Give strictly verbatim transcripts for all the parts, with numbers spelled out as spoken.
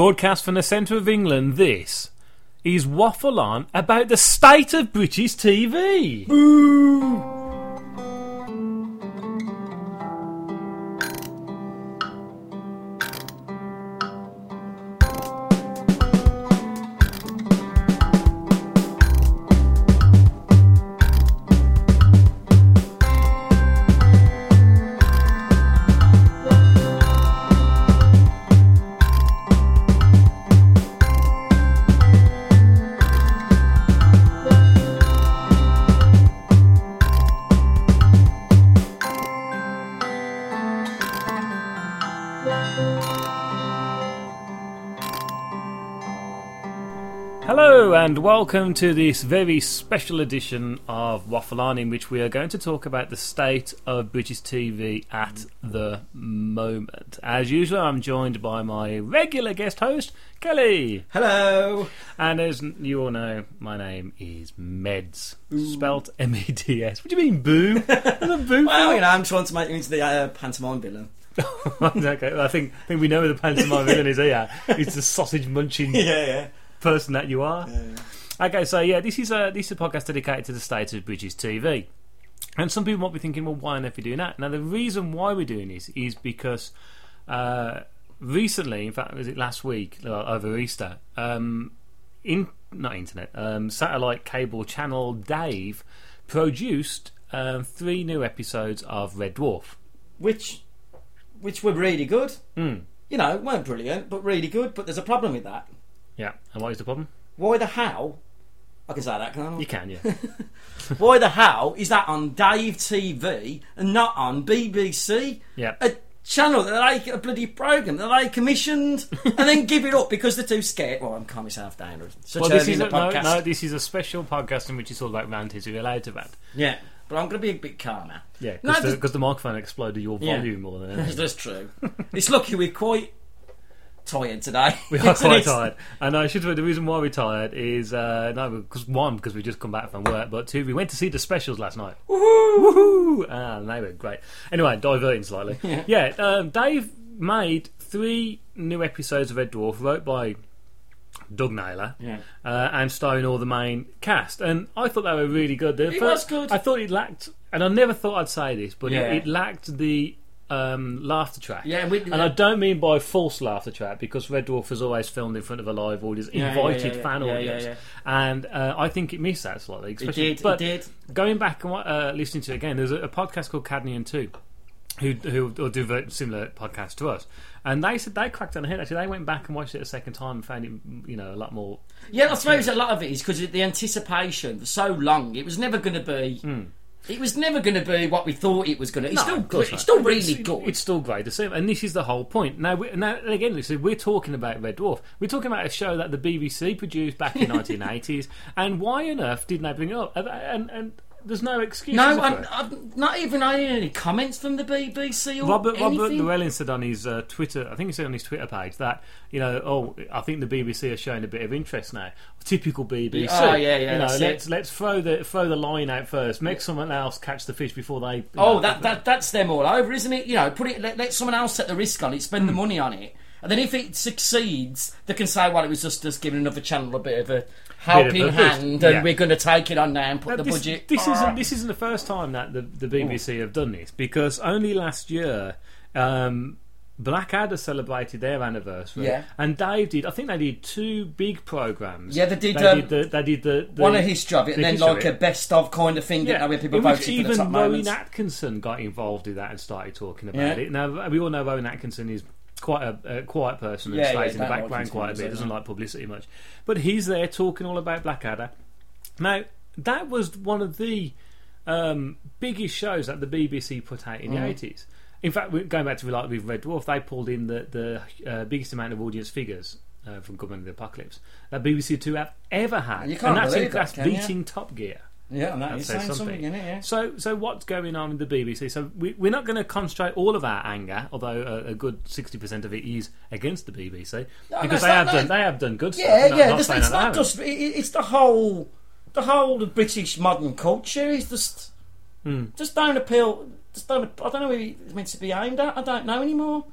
Broadcast from the centre of England, this is Waffle On about the state of British T V. Boo! And welcome to this very special edition of Waffle On, in which we are going to talk about the state of British T V at the moment. As usual, I'm joined by my regular guest host, Kelly. Hello. And as you all know, my name is Meds, spelt M E D S. What do you mean, boo? a boo well, you know, I'm trying to make you into the uh, pantomime villain. Okay, well, I think I think we know who the pantomime villain is here. It's the sausage munching. Yeah, yeah. Person that you are. Yeah, yeah. Okay, so yeah, this is a this is a podcast dedicated to the state of British T V, and some people might be thinking, well, why on earth are you doing that? Now, the reason why we're doing this is because uh, recently, in fact, was it last week over Easter? Um, in not internet, um, satellite cable channel Dave produced um, three new episodes of Red Dwarf, which which were really good. Mm. You know, weren't brilliant, but really good. But there's a problem with that. Yeah, and what is the problem? Why the hell? I can say that, can I? You can, yeah. Why the hell is that on Dave T V and not on B B C? Yeah. A channel that they, a bloody programme that they commissioned and then give it up because they're too scared. Well, I'm calming myself down. Such well, this is a, podcast. No, no, this is a special podcast in which it's all about ranters who are allowed to rant. Yeah, but I'm going to be a bit calmer. Yeah, because no, the, the microphone exploded your volume yeah. more than anything. That's true. It's lucky we're quite... tired today. We are quite tired, and I should. The reason why we're tired is uh, no, because one, because we just come back from work, but two, we went to see the specials last night. Woohoo! Woohoo! Ah, they were great. Anyway, diverting slightly. Yeah, yeah um, Dave made three new episodes of Red Dwarf, wrote by Doug Naylor, yeah, uh, and starring all the main cast. And I thought they were really good. The it first, was good. I thought it lacked, and I never thought I'd say this, but yeah. it, it lacked the. Um, laughter track. Yeah, we, and yeah. I don't mean by false laughter track, because Red Dwarf was always filmed in front of a live audience, yeah, invited yeah, yeah, yeah, fan yeah, audience, yeah, yeah, yeah. and uh, I think it missed that slightly. It did. But it did. Going back and uh, listening to it again, there's a, a podcast called Cadnian Two, who who or do a similar podcast to us, and they said they cracked on the head. Actually, they went back and watched it a second time and found it, you know, a lot more. Yeah, I suppose a lot of it is because the anticipation for so long, it was never going to be. Mm. It was never going to be what we thought it was going to. It's no, still good. It's right. still really it's, good. It's still great. And this is the whole point. Now, we, now again, so we're talking about Red Dwarf. We're talking about a show that the B B C produced back in the nineteen eighties. And why on earth didn't they bring it up? And, and, and there's no excuse. No, I'm, I'm not even I didn't any comments from the B B C or Robert, anything. Robert Llewellyn said on his uh, Twitter. I think he said on his Twitter page that you know, oh, I think the B B C are showing a bit of interest now. Typical B B C. Oh yeah, yeah. You know, let's it. let's throw the throw the line out first. Make yeah. someone else catch the fish before they. Oh, know, that, that that's them all over, isn't it? You know, put it. Let, let someone else set the risk on it. Spend mm. the money on it, and then if it succeeds, they can say, "Well, it was just us giving another channel a bit of a helping of a hand, yeah. and we're going to take it on now and put now, the this, budget." This isn't this isn't the first time that the, the B B C oh. have done this, because only last year. Um, Blackadder celebrated their anniversary, yeah. and Dave did. I think they did two big programs. Yeah, they did. They um, did, the, they did the, the one a history of it, and then like a best of kind of thing. Yeah, where people voted for the top moments. Even Rowan Atkinson got involved in that and started talking about yeah. it. Now we all know Rowan Atkinson is quite a, a quiet person who yeah, stays yeah, in the background quite a bit. Doesn't like publicity much, but he's there talking all about Blackadder. Now that was one of the um, biggest shows that the B B C put out in mm. the eighties. In fact, going back to like with Red Dwarf, they pulled in the, the uh, biggest amount of audience figures uh, from Government of the Apocalypse that B B C Two have ever had. And, you can't and that's, it, that's that, beating you? Top Gear. Yeah, and that is saying something, something in it, yeah. So, so what's going on with the B B C? So we, we're not going to concentrate all of our anger, although a, a good sixty percent of it is against the B B C, no, because they, not, have no, done, they have done good yeah, stuff. Yeah, yeah, it's not, not just... It, it's the whole... The whole of British modern culture is just... Mm. Just don't appeal... Don't, I don't know who it's meant to be aimed at. I don't know anymore.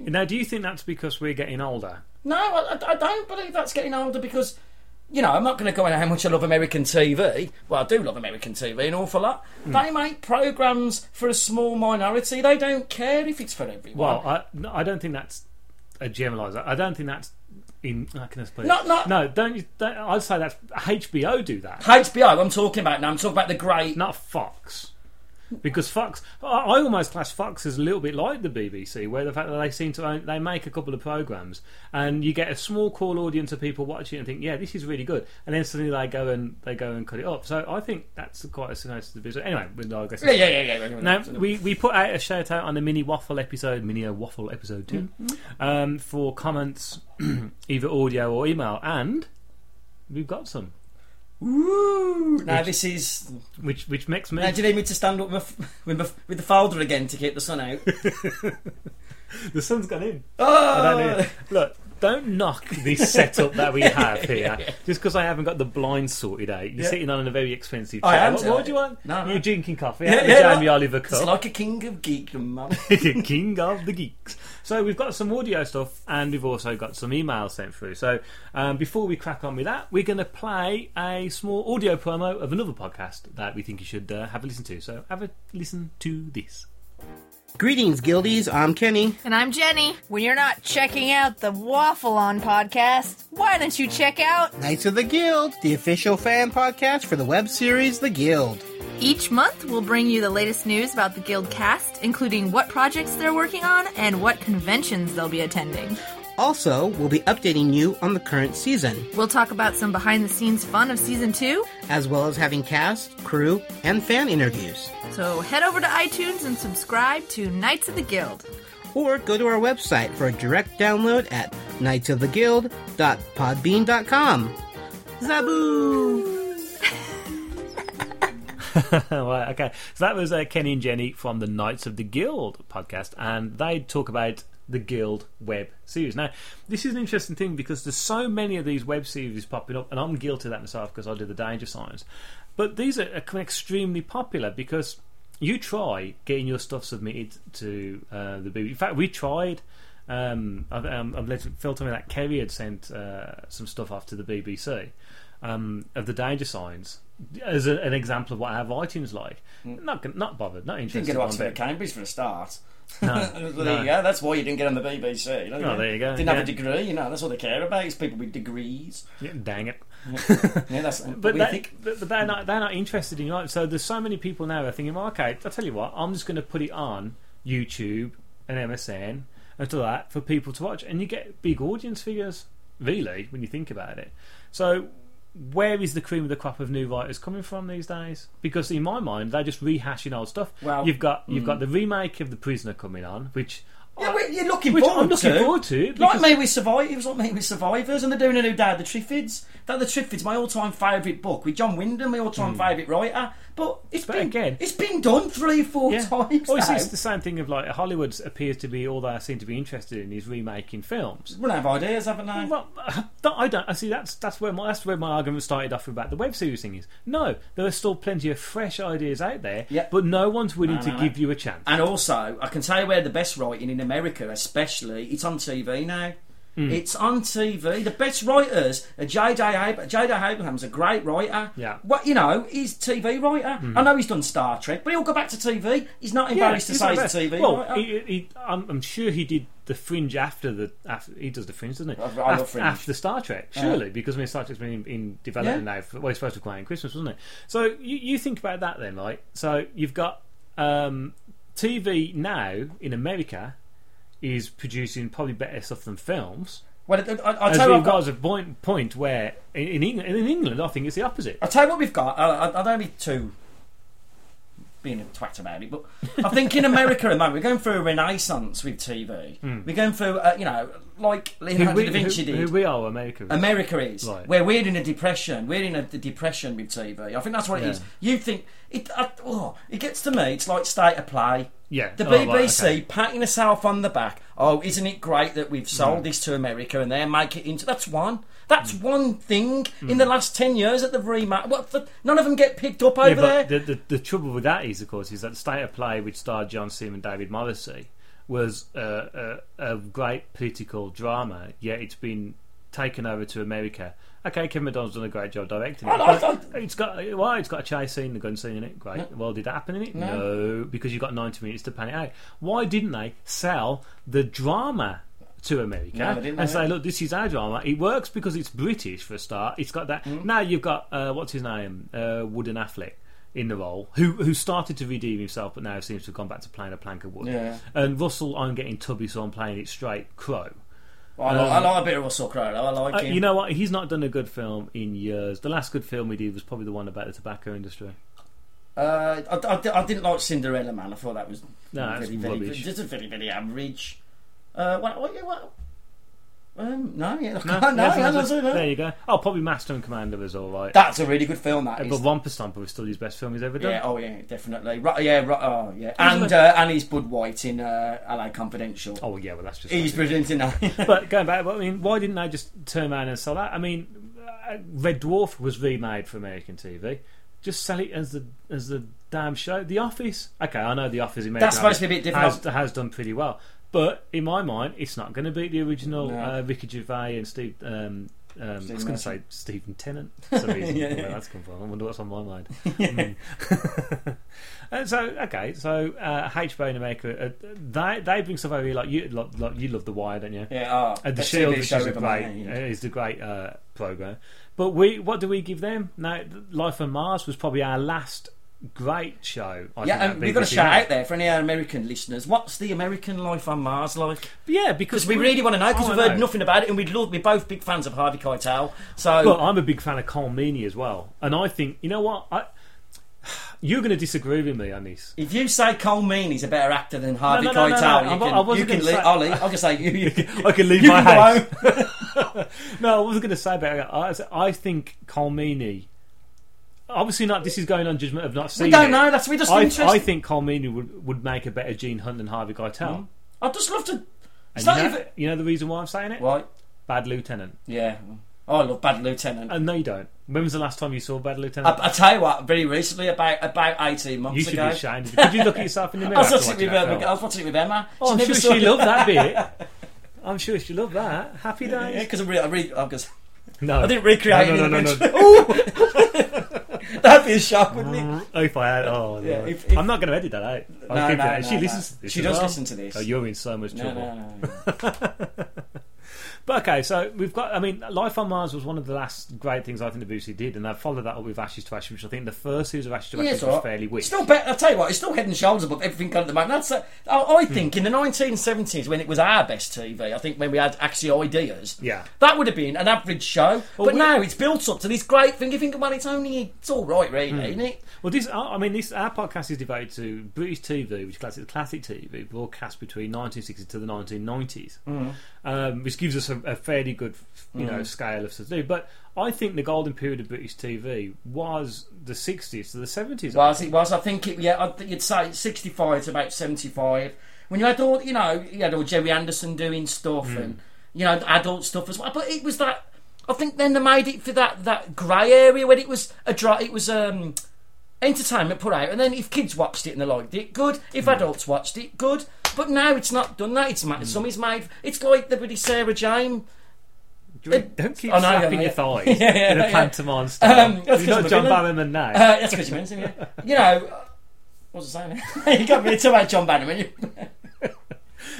Now, do you think that's because we're getting older? No, I, I don't believe that's getting older because, you know, I'm not going to go into how much I love American T V. Well, I do love American T V an awful lot. Mm. They make programmes for a small minority. They don't care if it's for everyone. Well, I, I don't think that's a generaliser. I don't think that's in... I can explain. Not, not, no, don't you... Don't, I'd say that's... H B O do that. H B O, I'm talking about now. I'm talking about the great... Not Fox. Because Fox, I almost class Fox as a little bit like the B B C, where the fact that they seem to own, they make a couple of programmes and you get a small core audience of people watching and think, yeah, this is really good, and then suddenly they go and they go and cut it up. So I think that's quite a similar to the business. Anyway, we're digressing. Yeah, yeah, yeah, yeah. Now we, we put out a shout out on the mini waffle episode, mini waffle episode two, mm-hmm. um, for comments, either audio or email, and we've got some. Woo! Now which, this is which which makes me. Now do you need me to stand up with my, with, my, with the folder again to keep the sun out? The sun's gone in. Oh! I don't know. Look, don't knock this setup that we have here just because I haven't got the blind sorted out. You're yeah. sitting on a very expensive chair. I am. What, what do you want? No, You're no. drinking coffee. Yeah, yeah, Jamie no. Oliver cup. It's like a king of geekdom, man. King of the geeks. So we've got some audio stuff and we've also got some emails sent through. So um, before we crack on with that, we're going to play a small audio promo of another podcast that we think you should uh, have a listen to. So have a listen to this. Greetings, Guildies. I'm Kenny. And I'm Jenny. When you're not checking out the Waffle On podcast, why don't you check out Knights of the Guild, the official fan podcast for the web series The Guild. Each month, we'll bring you the latest news about the Guild cast, including what projects they're working on and what conventions they'll be attending. Also, we'll be updating you on the current season. We'll talk about some behind-the-scenes fun of Season two, as well as having cast, crew, and fan interviews. So head over to iTunes and subscribe to Knights of the Guild. Or go to our website for a direct download at knights of the guild dot podbean dot com. Zaboo! Right, okay. So that was uh, Kenny and Jenny from the Knights of the Guild podcast, and they talk about the Guild web series. Now, this is an interesting thing because there's so many of these web series popping up, and I'm guilty of that myself because I do the Danger Signs. But these are, are extremely popular because you try getting your stuff submitted to uh, the B B C. In fact, we tried. Um, I've, um, I've let Phil tell me that Kerry had sent uh, some stuff off to the B B C um, of the Danger Signs as a, an example of what our iTunes like. Mm. Not not bothered. Not interested. Didn't get Oxford at Cambridge for a start. No, well, there no. you go. That's why you didn't get on the B B C. Don't oh, you? There you go. Didn't yeah. have a degree. You know, that's all they care about is people with degrees. Yeah, dang it. yeah, that's. But, but, they, think... but they're not. They're not interested in life. So there's so many people now. That are thinking, well, okay, I'll tell you what. I'm just going to put it on YouTube and M S N and all that for people to watch, and you get big audience figures. Really, when you think about it. So where is the cream of the crop of new writers coming from these days? Because in my mind, they're just rehashing old stuff. Well, you've got you've mm. got the remake of The Prisoner coming on, which yeah, I, you're looking which forward I'm looking to. forward to. Like me with Survivors, like me with Survivors, and they're doing a new day of The Triffids. That The Triffids, my all-time favourite book with John Wyndham, my all-time mm. favourite writer. But it's but been again, it's been done three, four yeah. times. Well, it's the same thing of like Hollywood appears to be all they seem to be interested in is remaking films. Well, they have ideas, haven't they? Well, I don't. I see. That's that's where my that's where my argument started off about the web series thing is. No, there are still plenty of fresh ideas out there, yeah. but no one's willing no, no, to no. give you a chance. And also, I can tell you where the best writing in America, especially, it's on T V now. Mm. It's on T V. The best writers are J J Abraham's a great writer. Yeah. What you know, he's a T V writer. Mm. I know he's done Star Trek, but he'll go back to T V. He's not embarrassed yeah, to say he's a T V well, writer. He, he, I'm, I'm sure he did The Fringe after the after, he does The Fringe, doesn't he? I, I after, Fringe. after Star Trek, surely, yeah. because I mean Star Trek's been in, in development yeah. now. For, well, it's supposed to be quite in Christmas, wasn't it? So you, you think about that then, right? So you've got um, T V now in America is producing probably better stuff than films. Well, I'll, I'll tell you we've got, got a point, point where in, in, in England, I think it's the opposite. I'll tell you what we've got. I, I, I don't be too being a twat about it, but I think in America at the moment we're going through a renaissance with T V. Mm. We're going through, uh, you know, like Leonardo we, da Vinci who, did. Who we are, America is. America is. Right. Where we're in a depression. We're in a depression with T V. I think that's what it yeah. is. You think it? Uh, oh, it gets to me. It's like State of Play. Yeah, the B B C oh, right, okay. patting herself on the back. Oh, isn't it great that we've sold mm. this to America and they make it into... That's one. That's mm. one thing mm. in the last ten years that they've remade. What the, none of them get picked up over yeah, there. The, the, the trouble with that is, of course, is that the State of Play, which starred John Sim and David Morrissey, was a, a, a great political drama, yet it's been taken over to America. Okay, Kevin McDonald's done a great job directing it. I, I, I, it's got well, it's got a chase scene, the gun scene in it. Great. No. Well, did that happen in it? No. no, because you've got ninety minutes to pan it out. Why didn't they sell the drama to America no, and know. say, look, this is our drama? It works because it's British for a start. It's got that. Mm. Now you've got uh, what's his name, uh, Wooden Affleck, in the role, who who started to redeem himself, but now seems to have gone back to playing a plank of wood. Yeah. And Russell, I'm getting tubby, so I'm playing it straight. Crow. Well, I, um, like, I like a bit of Russell Crowe. I like uh, him. You know what? He's not done a good film in years. The last good film he did was probably the one about the tobacco industry. Uh, I, I, I didn't like Cinderella Man. I thought that was no, very, very, rubbish. Just a very, very average. Uh, what? What? what Um, no, yeah, no, no, no, no, no, no. There you go. Oh, probably Master and Commander was all right. That's a really good film. That yeah, is. But Romper Stomper is still his best film he's ever done. Yeah, oh yeah, definitely. Right, yeah, right, oh yeah. And uh, and he's Bud White in uh, L A Confidential. Oh yeah, well that's just he's brilliant in that. But going back, I mean, why didn't they just turn around and sell that? I mean, Red Dwarf was remade for American T V. Just sell it as the as the damn show. The Office. Okay, I know The Office. American that's supposed to be a bit different. Has, has done pretty well. But in my mind, it's not going to beat the original no. uh, Ricky Gervais and Steve. Um, um, I was going to say Stephen Tennant. That's the reason yeah, where yeah. that's come from. I wonder what's on my mind. Yeah. Mm. And so okay, so uh, H B O in America, uh, they they bring stuff over here like you like, like you love The Wire, don't you? Yeah. Oh, and The Shield, which is a great man, yeah. is the great uh, program. But we, what do we give them? Now, Life on Mars was probably our last. Great show. I yeah, and we've got a shout out there for any American listeners. What's the American Life on Mars like? Yeah, because we, we really want to know because we've heard know. nothing about it, and we'd love. We're both big fans of Harvey Keitel. So, but I'm a big fan of Colm Meaney as well, and I think you know what I. You're going to disagree with me on this. If you say Colm Meaney's a better actor than Harvey no, no, no, Keitel, no, no. you I, can. I you can leave, say, I'll leave. I'll just say you. you can, I can leave my house. No, I wasn't going to say better. I, I think Colm Meaney. Obviously not. This is going on judgment of not seeing. We don't it. know. That's we just. I, I think Colm Meaney would, would make a better Gene Hunt than Harvey Keitel. Mm. I'd just love to. You know, even... you know the reason why I'm saying it. Why? Bad Lieutenant. Yeah. Oh, I love Bad Lieutenant. And uh, no, you don't. When was the last time you saw Bad Lieutenant? I, I tell you what, very recently, about about eighteen months ago. You should ago. be ashamed. Could you look at yourself in the mirror? I was, watching watching with, with, I was watching it with Emma. Oh, I'm sure she it. loved that bit. I'm sure she loved that. Happy Days. Yeah, because yeah, I really, I because. No. I didn't recreate it. No, no, no, no. no. That'd be a shock, wouldn't it? Oh, if I had. Oh, yeah. No. If, if, I'm not going to edit that out. No, no, no, she no, listens no. to this. She does well. listen to this. Oh, you're in so much trouble. No, no, no, no. But okay, so we've got. I mean, Life on Mars was one of the last great things I think the B B C did, and I followed that up with Ashes to Ashes, which I think the first series of Ashes to Ashes yes, was right. fairly weak. Still better. I tell you what, it's still head and shoulders above everything at the moment. That's. A, I, I think hmm. in the nineteen seventies, when it was our best T V, I think when we had actually ideas, yeah, that would have been an average show. Well, but we, now it's built up to this great thing. You think about it's only it's all right, really, hmm. isn't it? Well, this. I mean, this our podcast is devoted to British T V, which classic classic T V broadcast between nineteen sixty to the nineteen nineties, mm. um, which gives us. A, a fairly good, you know, mm. scale of stuff to do. But I think the golden period of British T V was the sixties to the seventies. Well, it was. I think it. Yeah, I think you'd say sixty-five to about seventy-five. When you had all, you know, you had all Jerry Anderson doing stuff mm. and you know adult stuff as well. But it was that. I think then they made it for that that grey area when it was a dry. It was um entertainment put out, and then if kids watched it and they liked it, good. If mm. adults watched it, good. But now it's not done that. It's made, mm. somebody's made. It's like the bloody Sarah Jane. Don't, don't keep oh, no, slapping yeah, your thighs yeah, yeah, yeah, in a yeah. pantomime style. Um, You're not John Bannerman now. Uh, that's because you mentioned him. Yeah. You know, what was I saying? You got me to about John Bannerman.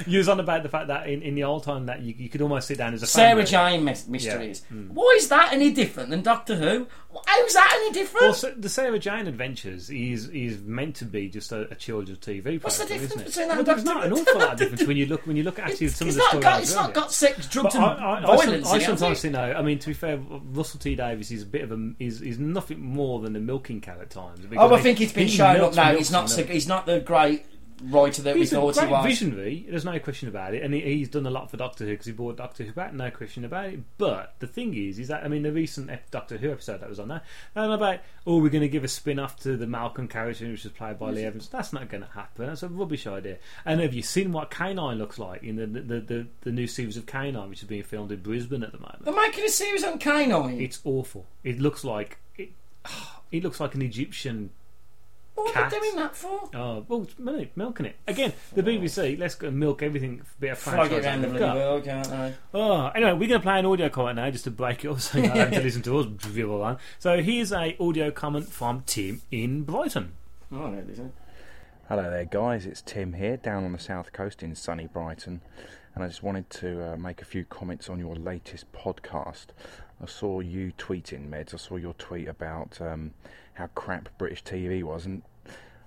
You was on about the fact that in, in the old time that you, you could almost sit down as a Sarah Jane mysteries. Yeah. Mm. Why is that any different than Doctor Who? How's that any different? Well, so the Sarah Jane Adventures is is meant to be just a, a children's T V. What's program, the difference between that? Well, and there's not an awful lot of difference when you look when you look at actually it's, some it's of the stories. Got, it's not it? got sex, drugs, and I, I, violence. I, I, I sometimes you know. I mean, to be fair, Russell T Davies is a bit of a is, is nothing more than a milking cow at times. Oh, I think he's been shown up now. He's not he's not the great. Right to that we thought he was visionary. There's no question about it, and he, he's done a lot for Doctor Who because he brought Doctor Who back. No question about it. But the thing is, is that I mean, the recent Doctor Who episode that was on there, and about oh, we're going to give a spin-off to the Malcolm character, which was played by Lee Evans. That's not going to happen. That's a rubbish idea. And have you seen what K nine looks like in the the, the, the, the new series of K nine, which is being filmed in Brisbane at the moment? They're making a series on K nine. It's awful. It looks like it. It looks like an Egyptian What are they doing that for? Oh, well, milking it. Again, the B B C, let's go milk everything, a bit of franchise. Randomly will, can't they? Oh, anyway, we're going to play an audio comment now just to break it up so you don't have to listen to us. So here's an audio comment from Tim in Brighton. Oh, I know this one. Hello there, guys. It's Tim here, down on the south coast in sunny Brighton. And I just wanted to uh, make a few comments on your latest podcast. I saw you tweeting, Meds. I saw your tweet about um, how crap British T V was, and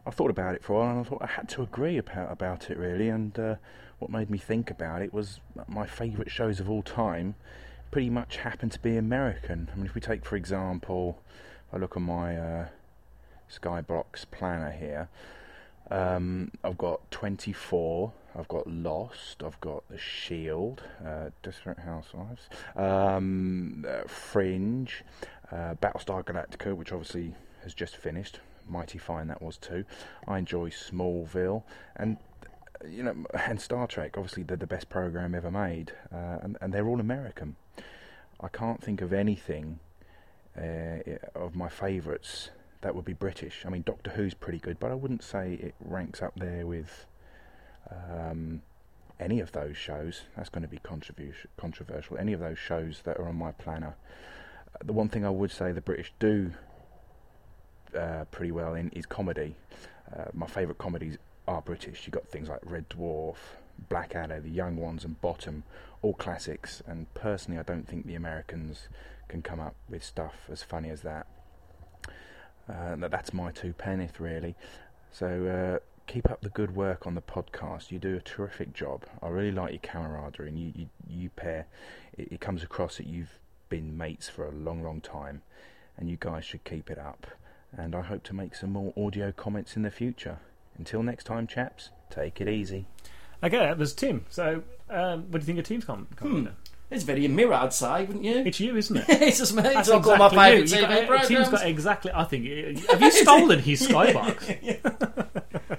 I thought about it for a while, and I thought I had to agree about, about it, really, and uh, what made me think about it was that my favourite shows of all time pretty much happen to be American. I mean, if we take, for example, if I look on my uh, Skybox planner here, um, I've got twenty-four... I've got Lost, I've got The Shield, uh, Desperate Housewives, um, uh, Fringe, uh, Battlestar Galactica, which obviously has just finished. Mighty fine that was too. I enjoy Smallville, and you know, and Star Trek. Obviously, they're the best program ever made, uh, and, and they're all American. I can't think of anything uh, of my favourites that would be British. I mean, Doctor Who's pretty good, but I wouldn't say it ranks up there with Um, any of those shows. That's going to be controversial. Any of those shows that are on my planner. Uh, the one thing I would say the British do uh, pretty well in is comedy. Uh, my favourite comedies are British. You've got things like Red Dwarf, Blackadder, The Young Ones, and Bottom, all classics. And personally, I don't think the Americans can come up with stuff as funny as that. Uh, that's my two penneth, really. So, uh, keep up the good work on the podcast. You do a terrific job. I really like your camaraderie, and you, you, you pair. It, it comes across that you've been mates for a long, long time, and you guys should keep it up. And I hope to make some more audio comments in the future. Until next time, chaps, take it easy. Okay, that was Tim. So, um, what do you think of Tim's comment? Hmm. It's very a mirror outside, wouldn't you? It's you, isn't it? It's just me. That's I've exactly got my favourite T V programmes. Tim's got exactly, I think, have you stolen his Skybox? Yeah.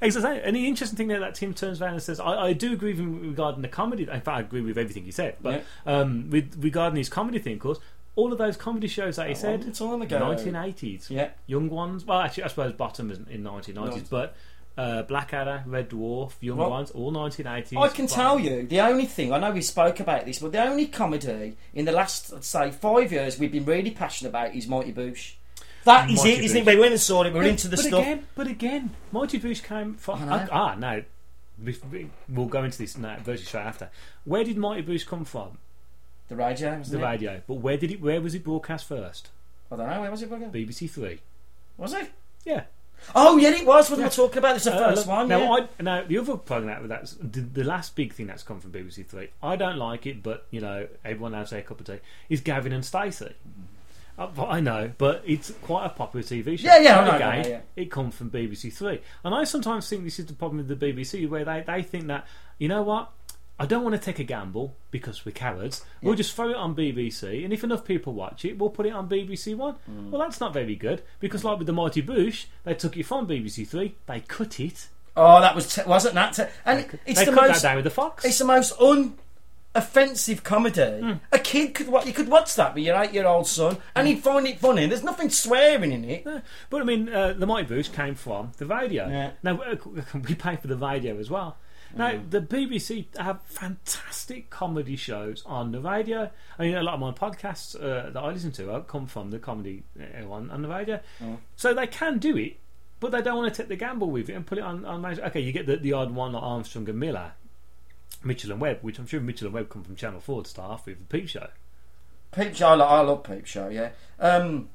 Exactly. And the interesting thing there that Tim turns around and says, I, I do agree with him regarding the comedy. In fact, I agree with everything he said. But yeah. um, with, regarding his comedy thing, of course, all of those comedy shows that he that said, it's all in the nineteen eighties. Yeah. Young Ones. Well, actually, I suppose Bottom is in nineteen nineties. But uh, Blackadder, Red Dwarf, Young well, Ones, all nineteen eighties. I can but, tell you, the only thing, I know we spoke about this, but the only comedy in the last, I'd say, five years we've been really passionate about is Mighty Boosh. That is Mighty it, Boosh. Isn't it? We went and saw it, we were but, into the but stuff. Again, but again, Mighty Boosh came from. I, ah, no. We'll go into this no, version straight after. Where did Mighty Boosh come from? The radio, wasn't The it? radio. But where did it? Where was it broadcast first? I don't know, where was it broadcast? B B C Three. Was it? Yeah. Oh, yeah, it was. What yeah. am I talking about? It's the uh, first one. Now, yeah. I, now, the other program that that's the, the last big thing that's come from B B C Three, I don't like it, but, you know, everyone has their cup of tea, is Gavin and Stacey. I know, but it's quite a popular T V show. Yeah, yeah, and I know. Again, that, yeah. It comes from B B C Three, and I sometimes think this is the problem with the B B C, where they, they think that, you know what, I don't want to take a gamble because we're cowards. Yeah. We'll just throw it on B B C, and if enough people watch it, we'll put it on B B C One. Mm. Well, that's not very good, because like with the Mighty Boosh, they took it from B B C Three, they cut it. Oh, that was te- wasn't that? Te- and they, it's they the cut most, that down with the Fox. It's the most un. offensive comedy. Mm. A kid could watch, you could watch that with your eight-year-old son, and mm. he'd find it funny. There's nothing swearing in it. Yeah. But I mean, uh, the Mighty Boosh came from the radio. Yeah. Now uh, we pay for the radio as well. Now mm. the B B C have fantastic comedy shows on the radio. I mean, a lot of my podcasts uh, that I listen to come from the comedy one on the radio. Mm. So they can do it, but they don't want to take the gamble with it and put it on. on okay, you get the, the odd one like Armstrong and Miller. Mitchell and Webb, which I'm sure Mitchell and Webb come from Channel four to start off with, the Peep Show. Peep Show, I love, I love Peep Show, yeah. Um,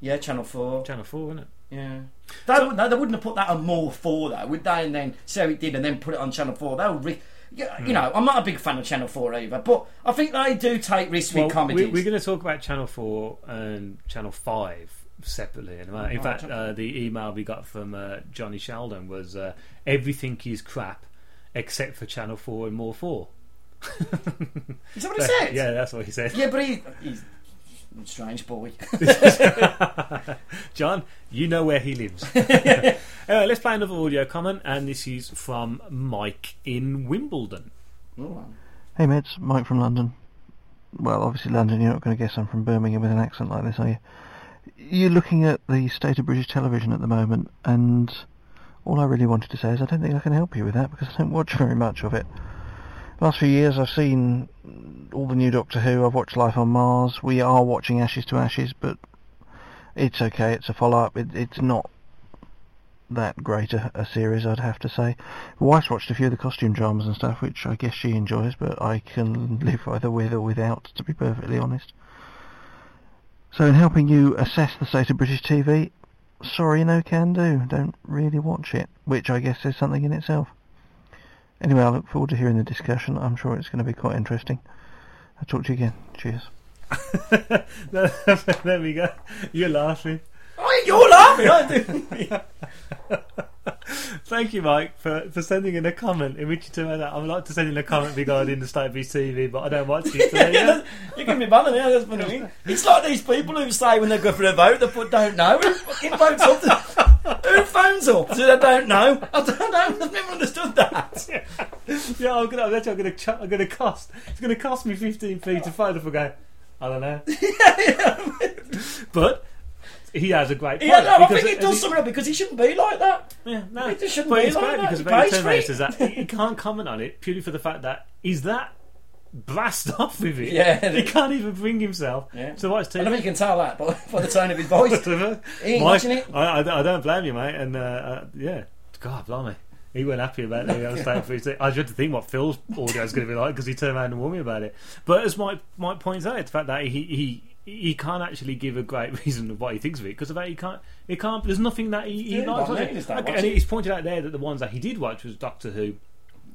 yeah, Channel four. Channel four, isn't it? Yeah. They, so, no, they wouldn't have put that on More four, though, would they? And then, so it did, and then put it on Channel four. They were re- You, mm. you know, I'm not a big fan of Channel four either, but I think they do take risks well, with comedies. We're going to talk about Channel four and Channel five separately. In oh, fact, uh, the email we got from uh, Johnny Sheldon was, uh, everything is crap except for Channel four and More four. Is that what he said? Yeah, that's what he said. Yeah, but he, he's a strange boy. John, you know where he lives. Anyway, let's play another audio comment, and this is from Mike in Wimbledon. Ooh. Hey, mates, Mike from London. Well, obviously London, you're not going to guess I'm from Birmingham with an accent like this, are you? you're looking at the state of British television at the moment, and all I really wanted to say is I don't think I can help you with that, because I don't watch very much of it. The last few years I've seen all the new Doctor Who, I've watched Life on Mars, we are watching Ashes to Ashes, but it's okay, it's a follow-up, it, it's not that great a, a series, I'd have to say. My wife's watched a few of the costume dramas and stuff, which I guess she enjoys, but I can live either with or without, to be perfectly honest. So in helping you assess the state of British T V, sorry, no can do, don't really watch it, which I guess is something in itself. Anyway, I look forward to hearing the discussion, I'm sure it's going to be quite interesting. I'll talk to you again, cheers. There we go, you're laughing. Oh, you're laughing, aren't you? Thank you, Mike, for, for sending in a comment in which you tell me that. I would like to send in a comment regarding the state of T V, but I don't watch it. So yeah, yeah. You can be banning it, that's what I mean. It's like these people who say when they go for a vote, they put don't know. Who fucking votes up? To, who phones up? So they don't know. I don't know. I've never understood that. Yeah, yeah I'm gonna. I'm gonna. Ch- I'm gonna cost. It's gonna cost me fifteen p to phone up and go, I don't know. yeah, yeah. But. He has a great point. Yeah, no, I think it does sum it up because he shouldn't be like that. Yeah, no. He just shouldn't but be it's like bad that. Because he, is that he can't comment on it purely for the fact that he's that blast off with it. Yeah. He can't even bring himself yeah. to watch T V. I don't think you can tell that by, by the tone of his voice. He ain't watching it. I, I, I don't blame you, mate. And, uh, uh, yeah. God, blimey. He weren't happy about it. I was trying to think what Phil's audio is going to be like because he turned around and warned me about it. But as Mike, Mike points out, it's the fact that he... he He can't actually give a great reason of what he thinks of it because of that he can't. He can't. There's nothing that he, he yeah, likes. I mean, that okay, and he's pointed out there that the ones that he did watch was Doctor Who,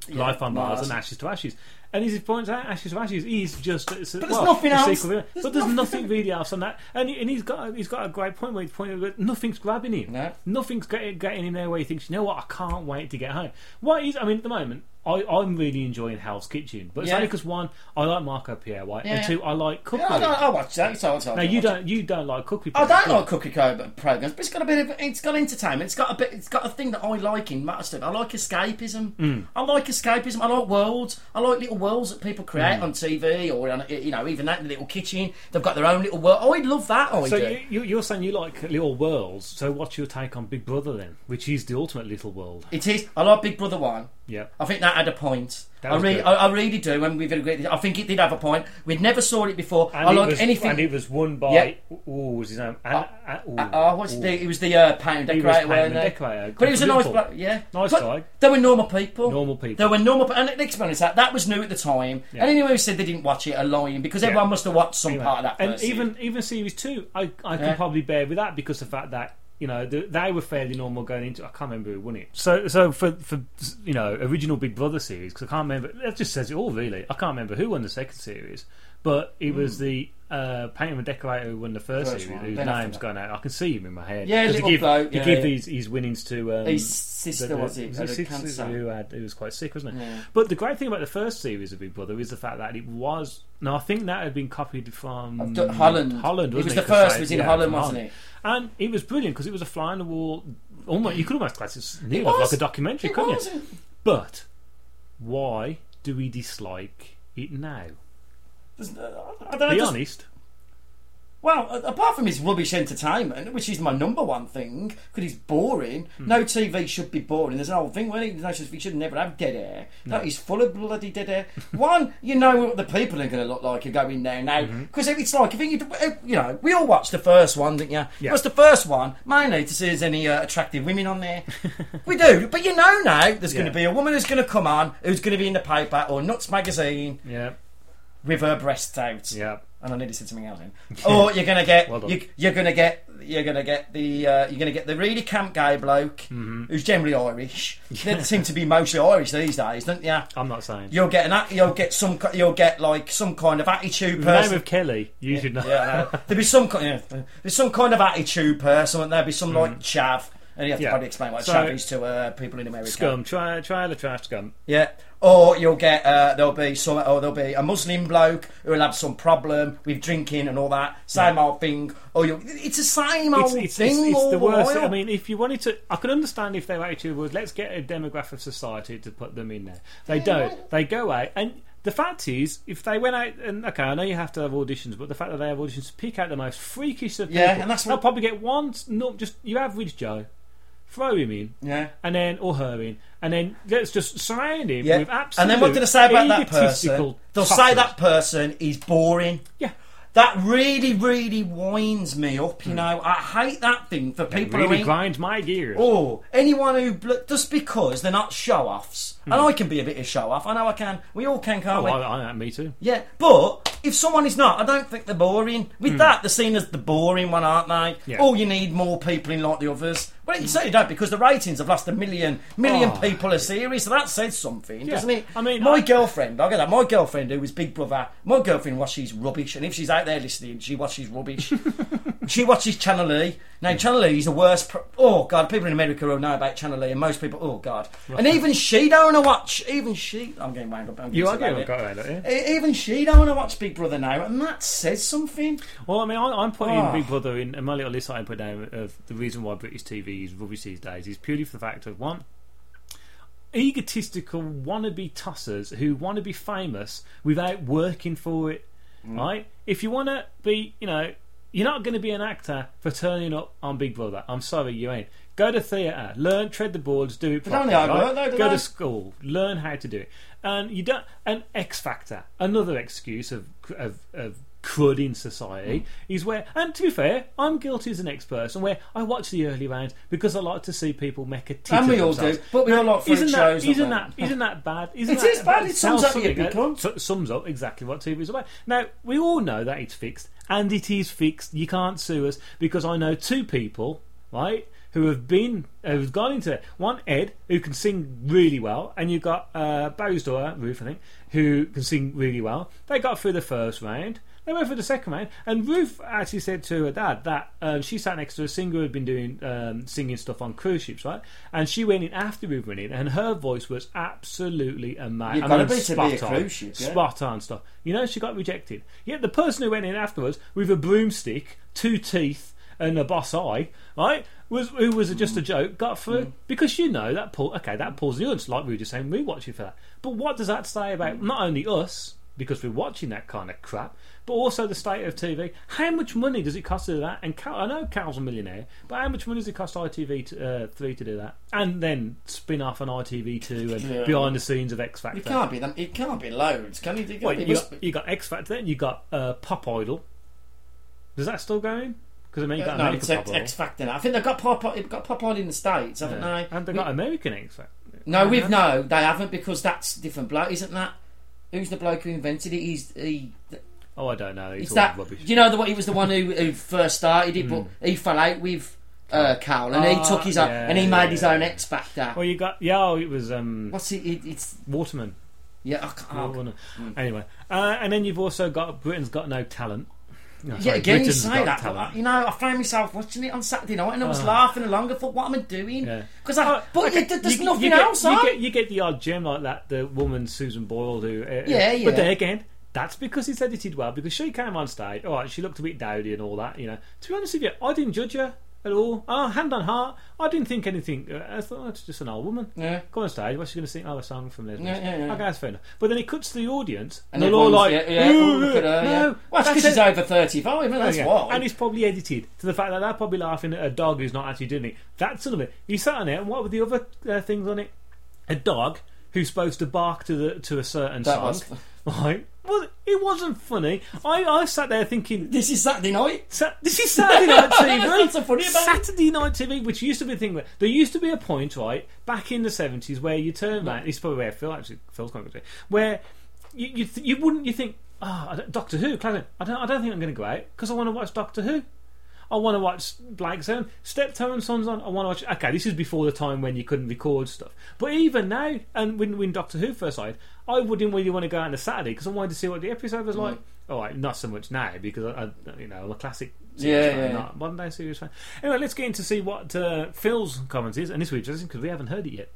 yeah, Life on Mars, and Ashes to Ashes. And as he points out, Ashes to Ashes is just. It's, but there's well, nothing else. There's but there's nothing. nothing really else on that. And, he, and he's got he's got a great point where he's pointed that nothing's grabbing him. No. Nothing's getting, getting him there where he thinks, you know what, I can't wait to get home. What is? I mean, at the moment. I, I'm really enjoying Hell's Kitchen, but it's yeah. only because one, I like Marco Pierre White, yeah. and two, I like Cookery. Yeah, I, don't, I watch that. So, so now you don't, it. you don't like Cookery. I don't like Cookery programs, but it's got a bit of, it's got entertainment. It's got a bit, it's got a thing that I like in matters of. I like escapism. Mm. I like escapism. I like worlds. I like little worlds that people create mm. on T V or on, you know, even that little kitchen. They've got their own little world. I love that. I so do. You, you're saying you like little worlds. So what's your take on Big Brother then, which is the ultimate little world? It is. I like Big Brother One. Yeah, I think that had a point. I really, I, I really do, and we've agreed. I think it did have a point. We'd never saw it before. And I like was, anything, and it was won by. Yeah. Ooh, was his name? Uh, uh, ooh, uh, what's ooh. The, it was the uh, paint decorator. He was paint and decorator. But it was a nice, blo- yeah, nice but guy. They were normal people. Normal people. They were normal, and let's be honest, that that was new at the time. Yeah. And anyone who said they didn't watch it are lying because everyone yeah. must have watched some anyway. part of that. And even season. even series two, I I yeah. can probably bear with that because the fact that. You know, they were fairly normal going into. I can't remember who won it. So, so for for you know, original Big Brother series because I can't remember. That just says it all, really. I can't remember who won the second series, but it mm. was the uh, painter and decorator who won the first, first series, one. whose ben name's gone out. I can see him in my head. Yeah, he give, bloke, yeah, he give yeah. his, his winnings to um, his sister. The, the, was it? Was his sister who had? Who was quite sick, wasn't it? Yeah. But the great thing about the first series of Big Brother is the fact that it was. No, I think that had been copied from D- Holland. Holland, wasn't it? Was it was the first. It was in yeah, Holland, wasn't it? And it was brilliant because it was a fly on the wall. Almost, you could almost class it nearly like a documentary, it couldn't was. you? But why do we dislike it now? No, I don't, Be I just, honest. Well, apart from his rubbish entertainment, which is my number one thing, because it's boring. Mm. No T V should be boring. There's an old thing where no, we should never have dead air. No, he's full of bloody dead air. One, you know what the people are going to look like who go in there now, because mm-hmm. it's like I think you, you know we all watched the first one, didn't you? Yeah. What's the first one? Mainly to see there's any uh, attractive women on there. We do, but you know now there's yeah. going to be a woman who's going to come on, who's going to be in the paper or Nuts magazine, yeah, with her breasts out, yeah. And I need to sit something else in. Or you're gonna get well you, you're gonna get you're gonna get the uh, you're gonna get the really camp gay bloke mm-hmm. who's generally Irish. Yeah. They seem to be mostly Irish these days, don't you? I'm not saying you'll get an you'll get some you'll get like some kind of attitude. The name of Kelly, you yeah, should know. Yeah, no. There'd be some kind you know, there's some kind of attitude person. And there'd be some mm-hmm. like chav. And you have to yeah. probably explain what so, chav is to uh, people in America. Scum, try try the trash scum. Yeah. Or you'll get uh, there'll be some, or there'll be a Muslim bloke who'll have some problem with drinking and all that same yeah. old thing. Or you'll, it's the same old it's, it's, thing. It's, it's all the worst. Oil. I mean, if you wanted to, I could understand if their attitude was let's get a demographic of society to put them in there. They yeah. don't. They go out and. The fact is, if they went out and okay, I know you have to have auditions, but the fact that they have auditions to pick out the most freakish of people, yeah, and that's what... they'll probably get one, not just your average Joe. Throw him in, yeah, and then or her in, and then let's just surround him yeah. with absolute. And then what do they say about that person? They'll toughness. say that person is boring. Yeah. That really, really winds me up, you mm. know. I hate that thing for people. It really who grinds my gears. Oh, anyone who bl- just because they're not show-offs, mm. and I can be a bit of show-off. I know I can. We all can, can't oh, we? I, I, me too. Yeah, but if someone is not, I don't think they're boring. With mm. that, they're seen as the boring one, aren't they? Yeah. Oh, you need more people in like the others. Well, you certainly don't, because the ratings have lost a million, million oh, people a series. So that says something, yeah. doesn't it? I mean, my I, girlfriend, I get that. My girlfriend, who was Big Brother, my girlfriend watches rubbish, and if she's out there listening, she watches rubbish. She watches Channel E. Now, Channel E is the worst. Pro- oh God, people in America will know about Channel E, and most people, oh God, right. and even she don't want to watch. Even she, I'm getting wound up. I'm you are getting wound up. Yeah. Even she don't want to watch Big Brother now, and that says something. Well, I mean, I, I'm putting oh. Big Brother in, and my little list I put down of the reason why British T V is rubbish these days is purely for the fact of one. Egotistical wannabe tossers who want to be famous without working for it. Mm. Right? If you want to be, you know, you're not going to be an actor for turning up on Big Brother. I'm sorry, you ain't. Go to theatre, learn, tread the boards, do it properly. Right? Work, no, Go I? to school, learn how to do it. And you don't. An X Factor, another excuse of of, of crud in society, mm. is where. And to be fair, I'm guilty as an ex person where I watch the early rounds because I like to see people make a tit and we all themselves. do. But we all like freak isn't that, shows. Isn't that, isn't that bad? Isn't it that, is bad. It sums up your become. It sums up exactly what T V is about. Now we all know that it's fixed. And it is fixed. You can't sue us because I know two people, right, who have been, who've gone into it. One, Ed, who can sing really well, and you've got uh, Barry's daughter, Ruth, I think, who can sing really well. They got through the first round. They went for the second round, and Ruth actually said to her dad that um, she sat next to a singer who had been doing um, singing stuff on cruise ships, right? And she went in after Ruth went in, and her voice was absolutely amazing. You've got I mean, to be spot to be a on, cruise ship, yeah? Spot on stuff. You know, she got rejected. Yet the person who went in afterwards with a broomstick, two teeth, and a boss eye, right? Was who was just a joke got through mm. because you know that pull. Okay, that pulls the audience. Like we were just saying, we watch it for that. But what does that say about not only us? Because we're watching that kind of crap, but also the state of T V. How much money does it cost to do that? And Cal, I know Cal's a millionaire, but how much money does it cost I T V to, uh, three to do that? And then spin off on I T V two and yeah. behind the scenes of X Factor. It can't be them. It can't be loads, can it? Well, you, you got X Factor, then you got uh, Pop Idol. Does that still go in? Because I mean, you got uh, no, it's X, X Factor now. I think they've got Pop They've got Pop Idol in the States, haven't yeah. they? And they've we, got American X Factor. No, yeah. we've no, they haven't because that's different bloke, isn't that? Who's the bloke who invented it? He's he. Oh, I don't know. He's all that, rubbish. You know the he was the one who, who first started it, mm. but he fell out with uh, Carl, and oh, he took his yeah, own, and he made yeah, his yeah. own X Factor. Well, you got yeah. Oh, it was um. What's it? it it's Waterman. Yeah, I can't. Waterman. Mm. Anyway, uh, and then you've also got Britain's Got No Talent. No, yeah, sorry, again, Britain's you say that. But, you know, I found myself watching it on Saturday night, and I was oh. laughing along. I thought, "What am I doing?" Because yeah. I, oh, but okay. you, there's you, nothing you get, else. You, huh? get, you get the odd gem like that. The woman Susan Boyle, who uh, yeah, yeah. But there again, that's because it's edited well. Because she came on stage, all right, she looked a bit dowdy and all that. You know, to be honest with you, I didn't judge her at all. Oh, hand on heart, I didn't think anything. I thought oh, it's just an old woman. Yeah. Go on stage. What's she going to sing? Oh, a song from Leslie. Yeah, yeah, yeah. Okay, that's fair enough. But then it cuts to the audience, and, and they're all like, yeah, yeah, ooh, look at her, no. Yeah. Well, that's because she's over thirty-five. That's yeah. why. And it's probably edited to the fact that they're probably laughing at a dog who's not actually doing it. That's sort of it. You sat on it, and what were the other uh, things on it? A dog who's supposed to bark to the to a certain that song. Was f- right. Well, it wasn't funny. I, I sat there thinking, this is Saturday night. Sa- this is Saturday night T V. That's so funny about Saturday it. night T V, which used to be a thing. Where, there used to be a point, right, back in the seventies, where you turn back. This is probably where Phil actually Phil's going to where you you, th- you wouldn't you think, ah, oh, Doctor Who. I don't I don't think I'm going to go out because I want to watch Doctor Who. I want to watch Black Zone, Steptoe and Sons on. I want to watch. Okay, this is before the time when you couldn't record stuff. But even now, and when, when Doctor Who first started, I wouldn't really want to go out on a Saturday because I wanted to see what the episode was like. Mm. All right, not so much now because I, I you know, I'm a classic series yeah, fan, yeah. not a modern day series fan. Anyway, let's get in to see what uh, Phil's comment is, and this will be interesting because we haven't heard it yet.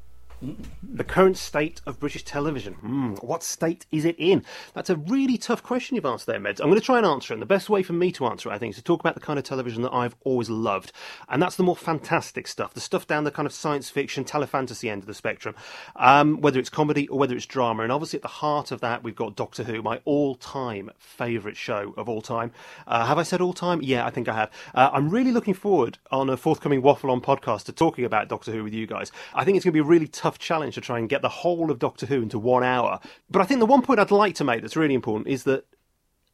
The current state of British television. Mm, what state is it in? That's a really tough question you've asked there, Meds. I'm going to try and answer it. And the best way for me to answer it, I think, is to talk about the kind of television that I've always loved. And that's the more fantastic stuff, the stuff down the kind of science fiction, telefantasy end of the spectrum, um, whether it's comedy or whether it's drama. And obviously at the heart of that, we've got Doctor Who, my all-time favourite show of all time. Uh, have I said all time? Yeah, I think I have. Uh, I'm really looking forward on a forthcoming Waffle On podcast to talking about Doctor Who with you guys. I think it's going to be a really tough challenge to try and get the whole of Doctor Who into one hour. But I think the one point I'd like to make that's really important is that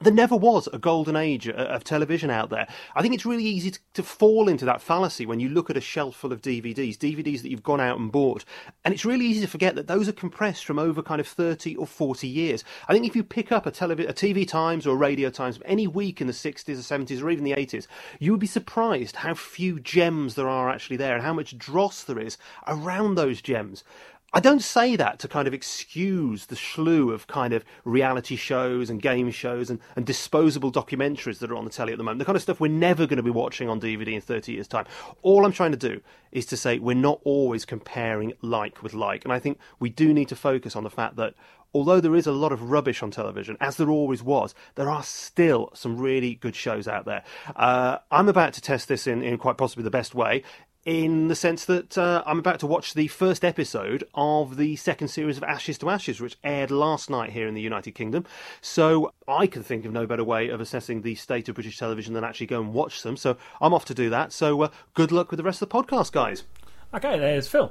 there never was a golden age of television out there. I think it's really easy to, to fall into that fallacy when you look at a shelf full of D V Ds, D V Ds that you've gone out and bought. And it's really easy to forget that those are compressed from over kind of thirty or forty years. I think if you pick up a, telev- a T V Times or Radio Times any week in the sixties or seventies or even the eighties, you would be surprised how few gems there are actually there and how much dross there is around those gems. I don't say that to kind of excuse the slew of kind of reality shows and game shows and, and disposable documentaries that are on the telly at the moment, the kind of stuff we're never going to be watching on D V D in thirty years' time. All I'm trying to do is to say we're not always comparing like with like. And I think we do need to focus on the fact that although there is a lot of rubbish on television, as there always was, there are still some really good shows out there. Uh, I'm about to test this in, in quite possibly the best way, in the sense that uh, I'm about to watch the first episode of the second series of Ashes to Ashes, which aired last night here in the United Kingdom. So I can think of no better way of assessing the state of British television than actually go and watch them. So I'm off to do that. So uh, good luck with the rest of the podcast, guys. Okay, there's Phil.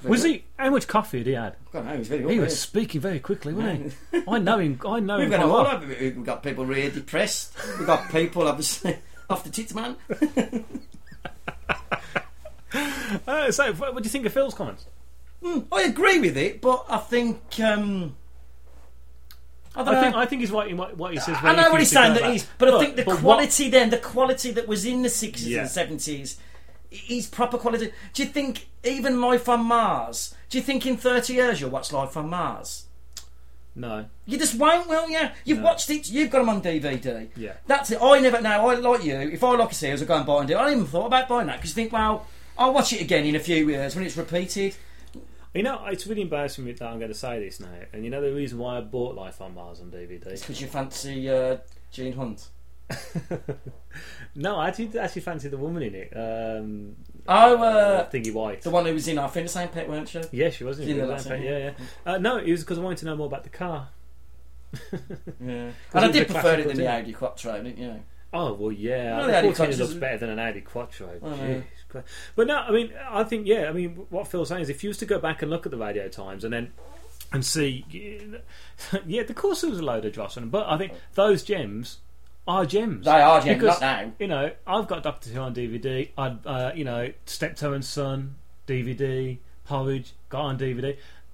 Very was good. He? How much coffee had he had? I don't know. He was, very he was speaking very quickly, wasn't he? I know him. I know We've him. Got a lot. We've got people really depressed. We've got people obviously off the tits, man. Uh, so, what do you think of Phil's comments? Mm, I agree with it, but I think um, I, don't I know. think I think he's right in what he says. I know what he's saying, that he's, but, but I think the quality what? then, the quality that was in the sixties yeah. and seventies, is proper quality. Do you think even Life on Mars? Do you think in thirty years you'll watch Life on Mars? No, you just won't, will you? You've no. watched it. You've got them on D V D. Yeah, that's it. I never know. I like you. If I like a series, I go and buy and do. I didn't even thought about buying that because you think, well, I'll watch it again in a few years when it's repeated. You know, it's really embarrassing that I'm going to say this now. And you know the reason why I bought Life on Mars on D V D? It's because you fancy uh, Gene Hunt. No, I actually, actually fancy the woman in it. Um, oh, uh, Thingy White. The one who was in our Finnish Same Pet, weren't she? Yeah, she was in the Same Pet. Yeah, yeah. Uh, no, it was because I wanted to know more about the car. Yeah. And I did prefer it than the Audi Quattro, didn't you? Oh, well, yeah. No, the fourteen looks better than an Audi Quattro. Oh, no. But no, I mean, I think, yeah, I mean, what Phil's saying is if you was to go back and look at the Radio Times and then and see, yeah, of course there was a load of dross on them, but I think those gems are gems. They are gems, because, not now. You know, I've got Doctor Who on D V D, I'd, uh, you know, Steptoe and Son, D V D, Porridge, got on D V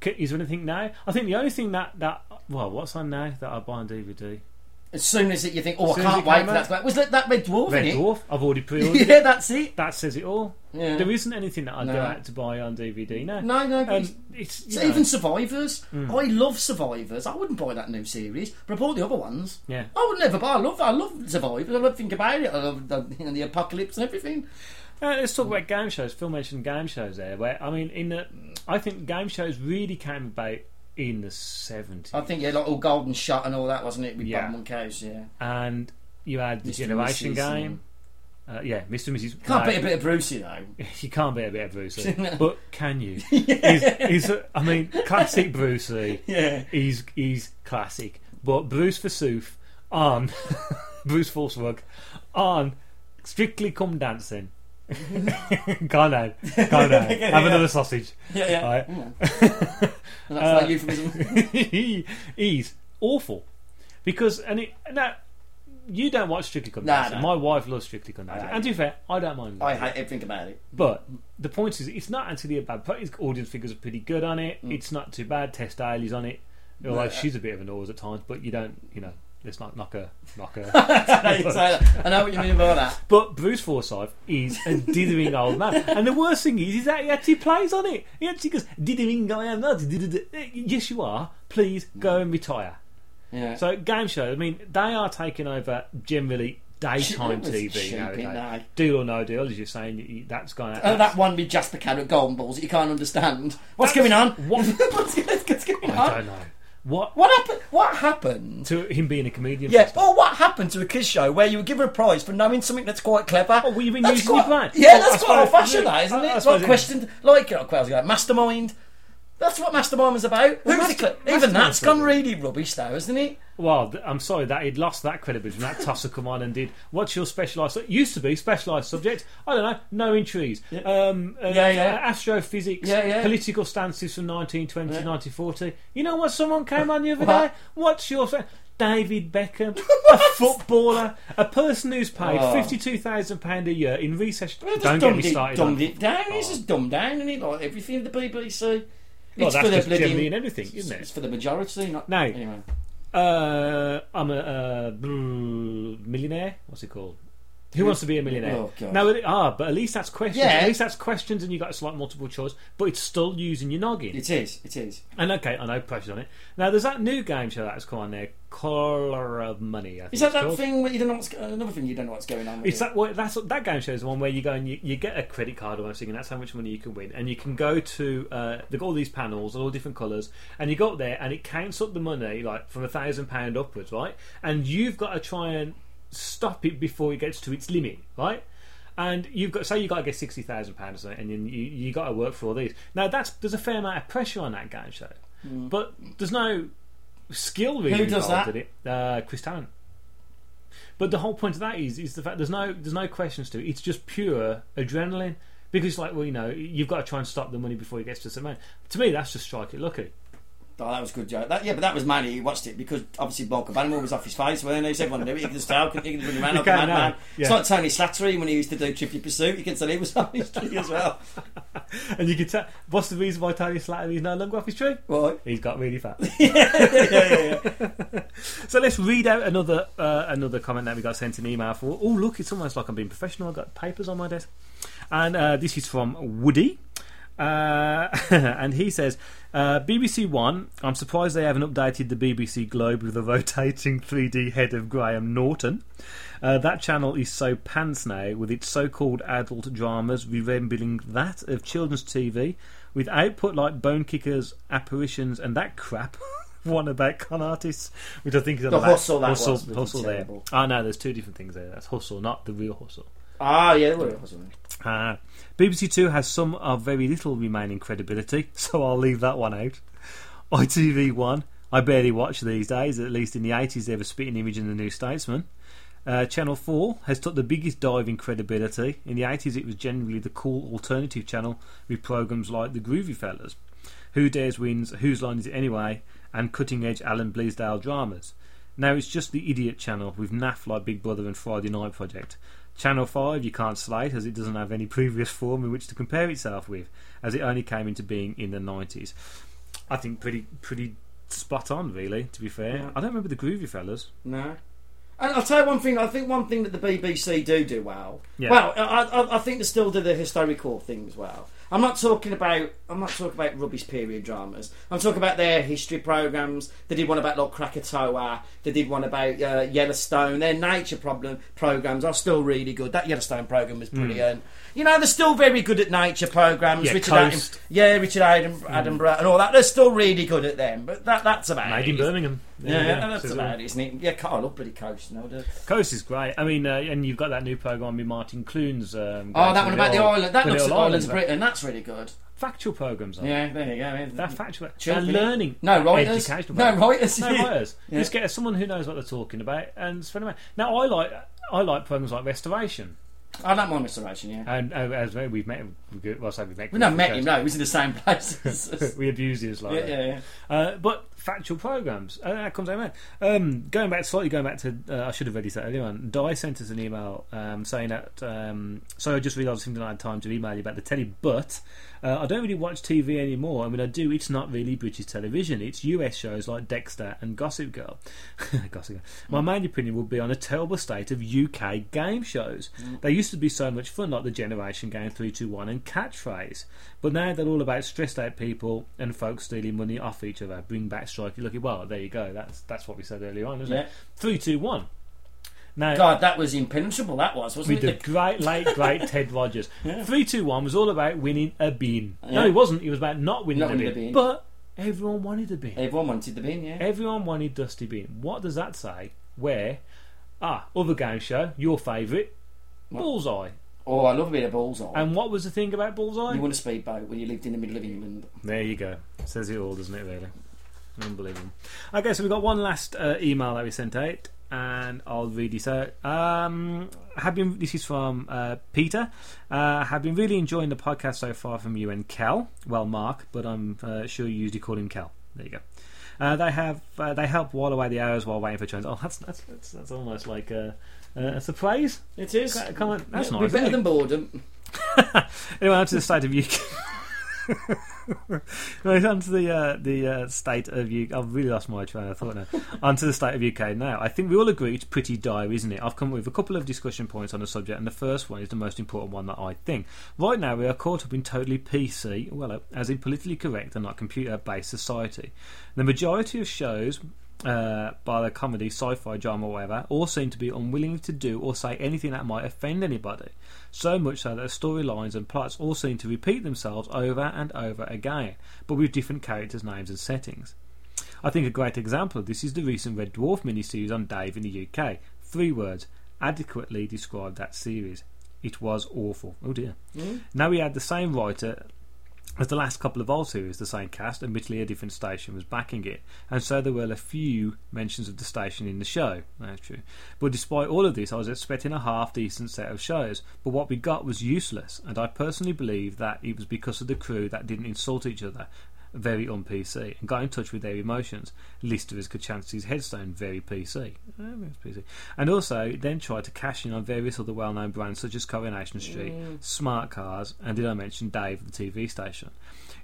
D. Is there anything now? I think the only thing that, that well, what's on now that I buy on D V D? As soon as it, you think, oh, I can't wait for that. Out. Was that, that Red Dwarf? Red in Dwarf. It? I've already pre-ordered. Yeah, that's it. That says it all. Yeah. There isn't anything that I'd no. go out to buy on D V D. No, no, no. Um, it's, it's, even Survivors. Mm. I love Survivors. I wouldn't buy that new series, but I bought the other ones. Yeah, I would never buy. I love, I love Survivors. I love think about it. I love the, you know, the apocalypse and everything. Uh, let's talk about game shows. Phil mentioned game shows there. Where I mean, in the, I think game shows really came about in the seventies. I think, yeah, like all Golden Shot and all that, wasn't it? With yeah. Bob Monkhouse, yeah. And you had the Mister Generation Game. Uh, yeah, Mister and Missus You can't no, beat a bit of Brucey, though. You can't beat a bit of Brucey. But can you? yeah. he's, he's, I mean, classic Brucey. Yeah. He's, he's classic. But Bruce Forsooth on Bruce Forsrug on Strictly Come Dancing. Calm down, calm down. Have yeah. another sausage. Yeah, yeah. Right. Mm. That's uh, like euphemism. he, he's awful because and it, now you don't watch Strictly Come Dancing. Nah, no. My wife loves Strictly Come Dancing, and to be fair, I don't mind. I hate everything about it. But the point is, it's not actually a bad. His audience figures are pretty good on it. Mm. It's not too bad. Tess Daly's on it. No, Although no. she's a bit of a nose at times, but you don't, you know. It's not knock a knock a. I know what you mean by that. But Bruce Forsyth is a dithering old man, and the worst thing is, is that he actually plays on it. He actually goes dithering, I am not. Yes, you are. Please go and retire. Yeah. So game shows. I mean, they are taking over generally daytime T V nowadays. Deal or No Deal, as you're saying, that's gone out. Oh, that one with Jasper Carrot at Golden Balls that you can't understand. What's that's, going on? What, what's, what's going on? I don't know. What what happened? What happened to him being a comedian? Yeah. Or what happened to a kids show where you were given a prize for knowing something that's quite clever? Oh, well, you've been that's using quite, your plan. Yeah, well, that's quite old-fashioned, that isn't I, it? It's like questioned, like you know, like Mastermind. That's what Mastermind was about. Well, Who's master, the, even that's gone really rubbish, though, isn't it? Well, I'm sorry that he'd lost that credibility when that tosser come on and did. What's your specialised? Su- used to be specialised subject. I don't know. Knowing trees. Yeah. Um, uh, yeah, yeah. Uh, astrophysics. Yeah, yeah. Political stances from nineteen twenty yeah. nineteen forty. You know what? Someone came on the other what? day. What's your spe- David Beckham, a footballer, a person who's paid oh. fifty-two thousand pound a year in recession. Well, don't get me started. Dumbed it down. Oh. He's just dumbed down, and he like everything at the B B C. Well, it's that's for the bloody Germany and everything, isn't it? It's for the majority. Not now. Anyway. Uh, I'm a uh, millionaire. What's it called? Who Who's, wants to be a millionaire? Oh, no, it, ah, but at least that's questions. Yeah. At least that's questions, and you got a slight multiple choice. But it's still using your noggin. It is. It is. And okay, I know pressure's on it. Now there's that new game show that's come on there, Colour of Money. I think is that that called. thing where you don't know what's, another thing you don't know what's going on? With it's it. that well, that's that game show is the one where you go and you, you get a credit card or something, and that's how much money you can win. And you can go to uh, they've got all these panels, all different colours, and you go up there and it counts up the money like from a thousand pound upwards, right? And you've got to try and stop it before it gets to its limit, right? And you've got, say, you got to get sixty thousand pounds, and then you you got to work for all these. Now that's there's a fair amount of pressure on that game show, mm. but there's no skill really. Who does that? In it. Uh, Chris Tarrant. But the whole point of that is is the fact there's no there's no questions to it. It's just pure adrenaline because it's like, well, you know, you've got to try and stop the money before it gets to some amount. To me, that's just strike it lucky. Oh, that was good, Joe. That, yeah, but that was Manny who watched it because obviously Bob Cabanamore was off his face, weren't he? He said, "One do it, you can style, you can bring a man up, man, man." It's like Tony Slattery when he used to do Trivial Pursuit. You can tell he was off his tree as well. And you can tell what's the reason why Tony Slattery is no longer off his tree? Why? He's got really fat. yeah, yeah, yeah, yeah. So let's read out another uh, another comment that we got sent an email for. Oh, look, it's almost like I'm being professional. I've got papers on my desk, and uh, this is from Woody. Uh, and he says uh, B B C One, I'm surprised they haven't updated the B B C Globe with a rotating three D head of Graham Norton. Uh, that channel is so pants now with its so-called adult dramas resembling that of children's T V with output like Bone Kickers, Apparitions and that crap. One about con artists, which I think is the Hustle that Hustle, was Hustle there. I oh, know there's two different things there. That's Hustle, not the real Hustle. Ah, yeah, the real Hustle. Ah, B B C Two has some of very little remaining credibility, so I'll leave that one out. I T V One, I barely watch these days, at least in the eighties they were spitting image in the New Statesman. Uh, Channel four has took the biggest dive in credibility. In the eighties it was generally the cool alternative channel with programmes like The Groovy Fellas, Who Dares Wins, Whose Line Is It Anyway, and cutting edge Alan Bleasdale dramas. Now it's just the idiot channel with naff like Big Brother and Friday Night Project. Channel five you can't slate as it doesn't have any previous form in which to compare itself with, as it only came into being in the nineties. I think pretty pretty spot on, really, to be fair. Yeah. I don't remember the Groovy Fellas. No. And I'll tell you one thing, I think one thing that the B B C do do well, yeah. well, I, I, I think they still do the historical things well. I'm not talking about I'm not talking about rubbish period dramas. I'm talking about their history programmes. They did one about Lord Krakatoa. They did one about uh, Yellowstone. Their nature problem programmes are still really good. That Yellowstone programme was brilliant. Mm. You know, they're still very good at nature programmes. Yeah, Richard Attenborough, yeah, Richard Attenborough mm. and all that. They're still really good at them. But that that's about Made it. Made in Birmingham. Yeah, yeah, yeah. that's so about it, isn't it? Yeah, I love pretty Coast. No, Coast is great. I mean, uh, and you've got that new programme with Martin Clunes. Um, oh, that one about the island. That looks at Islands of Britain. That's really good. Factual programmes, aren't yeah, there you go. They're factual. They're learning. No writers. No writers. No writers. Yeah. Just get someone who knows what they're talking about and spend a minute. Now, I like I like programmes like Restoration. I like my Restoration, yeah. And uh, as we've met, well, say we've met. We not met him. No, he was in the same place. We abused him like yeah, that. Yeah, yeah. Uh, but factual programmes. Uh, that comes out. Um, going back slightly, going back to uh, I should have read this out earlier on. Di sent us an email um, saying that. Um, so I just realised I didn't have time to email you about the telly, but. Uh, I don't really watch T V anymore, and when I do, it's not really British television. It's U S shows like Dexter and Gossip Girl. Gossip Girl. My mm. main opinion would be on a terrible state of U K game shows. Mm. They used to be so much fun, like the Generation Game, three two one and Catchphrase. But now they're all about stressed out people and folks stealing money off each other. Bring back Strike It Lucky. Well, there you go. That's that's what we said earlier on, isn't yeah. it? three two one Now, God, that was impenetrable, that was, wasn't with it? With the great, late, great Ted Rogers. Yeah. three two one was all about winning a bin. Yeah. No, it wasn't. It was about not winning, not a, winning bin. a bin. But everyone wanted a bin. Everyone wanted the bin, yeah. Everyone wanted Dusty Bin. What does that say? Where? Ah, other game show, your favourite, Bullseye. Oh, I love a bit of Bullseye. And what was the thing about Bullseye? You won a speedboat when you lived in the middle of England. There you go. Says it all, doesn't it, really? Unbelievable. Okay, so we've got one last uh, email that we sent out, and I'll read this out. Um, have been, this is from uh, Peter. Uh, have been really enjoying the podcast so far from you and Cal. Well, Mark, but I'm uh, sure you usually call him Cal. There you go. Uh, they have uh, they help while away the hours while waiting for trains. Oh, that's that's that's, that's almost like a, a surprise. It is. Can't, that's nice. Be better than boredom. Anyway, on to the state of U K. Well, on to the uh, the uh, state of U K. I've really lost my train of thought now. On to the state of U K now. I think we all agree it's pretty dire, isn't it? I've come with a couple of discussion points on the subject, and the first one is the most important one that I think. Right now we are caught up in totally P C, well, as in politically correct and not computer based society. The majority of shows, uh, by the comedy, sci-fi, drama, whatever, all seem to be unwilling to do or say anything that might offend anybody, so much so that storylines and plots all seem to repeat themselves over and over again, but with different characters, names and settings. I think a great example of this is the recent Red Dwarf miniseries on Dave in the U K. Three words adequately described that series: it was awful. Oh dear. Mm. Now we had the same writer as the last couple of old series, the same cast, admittedly a different station was backing it, and so there were a few mentions of the station in the show. That's true. But despite all of this, I was expecting a half-decent set of shows, but what we got was useless, and I personally believe that it was because of the crew that didn't insult each other, very un-P C, and got in touch with their emotions. Lister as Kachansky's headstone, very P C. P C. And also then tried to cash in on various other well-known brands such as Coronation Street, mm. Smart Cars, and did I mention Dave, the T V station?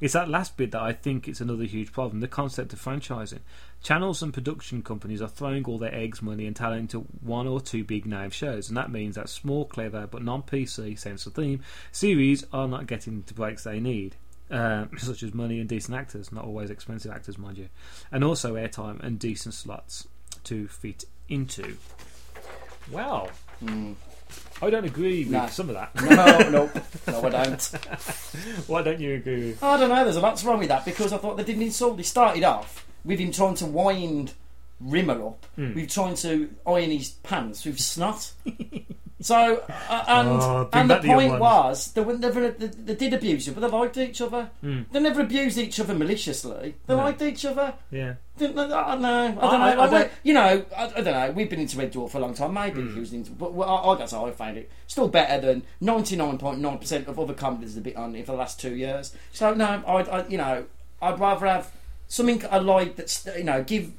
It's that last bit that I think it's another huge problem, the concept of franchising. Channels and production companies are throwing all their eggs, money and talent into one or two big name shows, and that means that small, clever, but non-P C, sense of theme, series are not getting the breaks they need. Uh, such as money and decent actors, not always expensive actors, mind you, and also airtime and decent slots to fit into. Wow. Mm. I don't agree with nah. some of that. No, no, no, I don't. Why don't you agree with? I don't know, there's a lot's wrong with that, because I thought they didn't insult. They started off with him trying to wind Rimmer up, mm. with trying to iron his pants with snot. So uh, and oh, and the point was they, never, they, they did abuse you, but they liked each other. Mm. They never abused each other maliciously. They no. liked each other. Yeah. Didn't, I, I don't know. I don't I, know. I, I don't, you know. I, I don't know. We've been into Red Dwarf for a long time. Maybe mm. he was into, but well, I, I guess I found it still better than ninety-nine point nine percent of other comedies have been on it for the last two years. So no, I, I you know I'd rather have something I like that's, you know, give.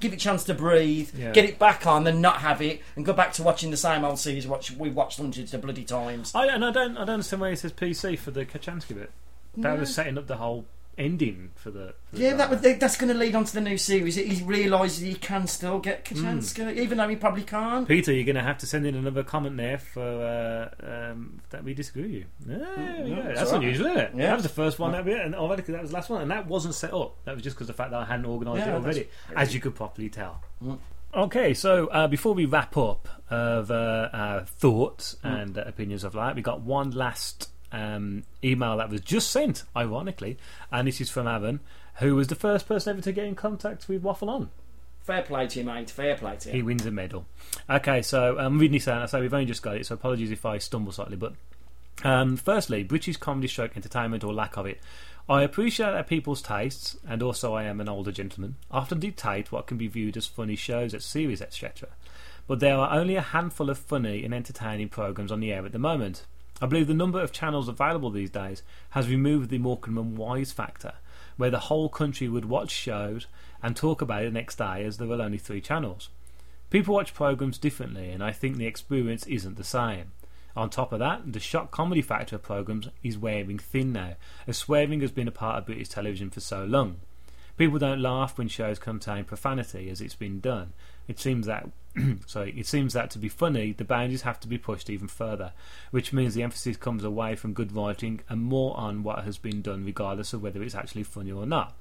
Give it a chance to breathe, yeah. get it back on, then not have it, and go back to watching the same old series watch we've watched hundreds of bloody times. I and I don't, I don't understand why it says P C for the Kachansky bit. That no. was setting up the whole ending for the. For the yeah, that was, that's going to lead on to the new series. He realises he can still get Kachansky, mm. even though he probably can't. Peter, you're going to have to send in another comment there for uh, um, that we disagree with you. Yeah, yeah, that's, that's right. Unusual, isn't it? Yeah. That was the first one, that bit, and already that was the last one, and that wasn't set up. That was just because of the fact that I hadn't organised yeah, it already, as you could properly tell. Mm. Okay, so uh, before we wrap up of uh, our thoughts mm. and uh, opinions of that, we got one last Um, email that was just sent, ironically, and this is from Aaron, who was the first person ever to get in contact with Waffle On. Fair play to you, mate. Fair play to you. He wins a medal. Okay, so I'm um, reading this out, and I say we've only just got it, so apologies if I stumble slightly, but um, firstly, British comedy stroke entertainment or lack of it. I appreciate that people's tastes, and also I am an older gentleman, often dictate what can be viewed as funny shows, as series, et cetera, but there are only a handful of funny and entertaining programmes on the air at the moment. I believe the number of channels available these days has removed the Morecambe and Wise factor, where the whole country would watch shows and talk about it the next day, as there were only three channels. People watch programmes differently, and I think the experience isn't the same. On top of that, the shock comedy factor of programmes is wearing thin now, as swearing has been a part of British television for so long. People don't laugh when shows contain profanity, as it's been done. It seems that sorry, it seems that to be funny, the boundaries have to be pushed even further, which means the emphasis comes away from good writing and more on what has been done, regardless of whether it's actually funny or not.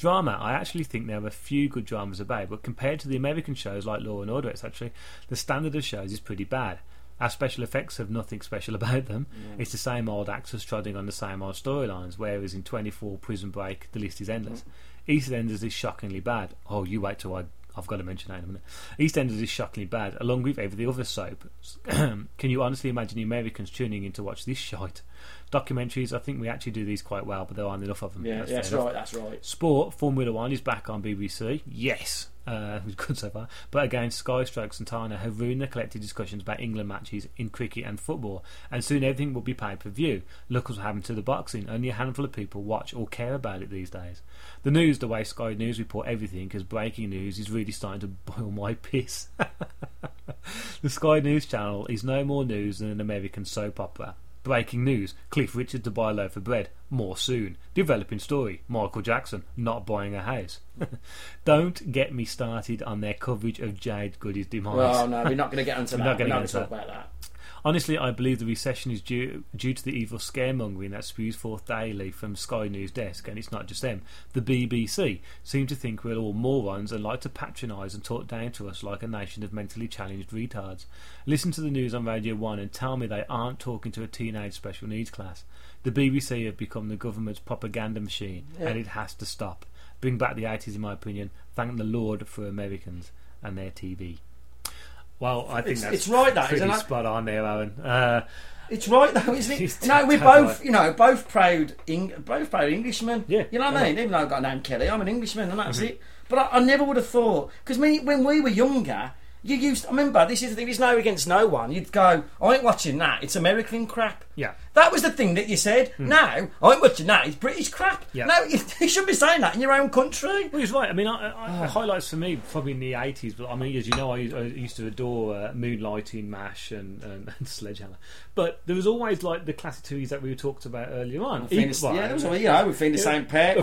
Drama, I actually think there are a few good dramas about, but compared to the American shows like Law and Order, et cetera, the standard of shows is pretty bad. Our special effects have nothing special about them. Mm. It's the same old actors trotting on the same old storylines, whereas in twenty-four, Prison Break, the list is endless. Mm. EastEnders is shockingly bad. Oh, you wait till I... I've got to mention that in a minute. EastEnders is shockingly bad, along with every other soap. Can you honestly imagine the Americans tuning in to watch this shite? Documentaries, I think we actually do these quite well, but there aren't enough of them. Yeah, that's, yeah, that's right, that's right. Sport, Formula One is back on B B C. Yes. Uh, good so far. But again, Sky Stroke Santana have ruined the collective discussions about England matches in cricket and football, and soon everything will be pay-per-view. Look what's happened to the boxing. Only a handful of people watch or care about it these days. The news, the way Sky News report everything as breaking news, is really starting to boil my piss. The Sky News channel is no more news than an American soap opera. Breaking news, Cliff Richard to buy a loaf of bread, more soon. Developing story, Michael Jackson not buying a house. Don't get me started on their coverage of Jade Goody's demise. Well, no, we're not going to get onto that. Not we're not going to talk about that. Honestly, I believe the recession is due due to the evil scaremongering that spews forth daily from Sky News desk, and it's not just them. The B B C seem to think we're all morons and like to patronise and talk down to us like a nation of mentally challenged retards. Listen to the news on Radio one and tell me they aren't talking to a teenage special needs class. The B B C have become the government's propaganda machine, yeah. And it has to stop. Bring back the eighties, in my opinion. Thank the Lord for Americans and their T V. Well, I think it's, that's it's right, that, pretty isn't spot on there, Owen. Uh, it's right, though, isn't it? No, we're both, you know, both proud, Eng- both proud Englishmen. Yeah, you know what I mean? Right. Even though I've got a name Kelly, I'm an Englishman, and that's mm-hmm. it. But I, I never would have thought, because when we were younger, you used, I remember, this is the thing, there's no against no one. You'd go, I ain't watching that, it's American crap. Yeah. That was the thing that you said. Mm. Now, I ain't watching that, it's British crap. Yeah. No, you, you should be saying that in your own country. Well, he's right. I mean, I, I, oh. highlights for me, probably in the eighties, but I mean, as you know, I, I used to adore uh, Moonlighting, MASH and, and, and Sledgehammer. But there was always, like, the classic T Vs that we talked about earlier on. Even, the, right, yeah, there was, you know, with Fiend of Saint Pet,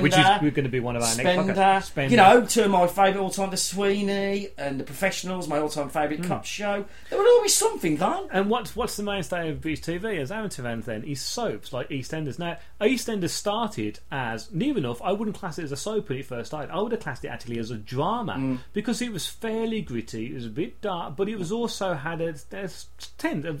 which is we're going to be one of our Spender, next podcasts. Spender. You know, two of my favourite all-time, The Sweeney and The Professionals, my all-time favourite mm. cop show. There would always something on. And what's, what's the mainstay of British T V, as Aaron Tavan then, is soaps like EastEnders. Now, EastEnders started as, near enough, I wouldn't class it as a soap when it first started. I would have classed it actually as a drama mm. because it was fairly gritty, it was a bit dark, but it was also had a, a, tend, a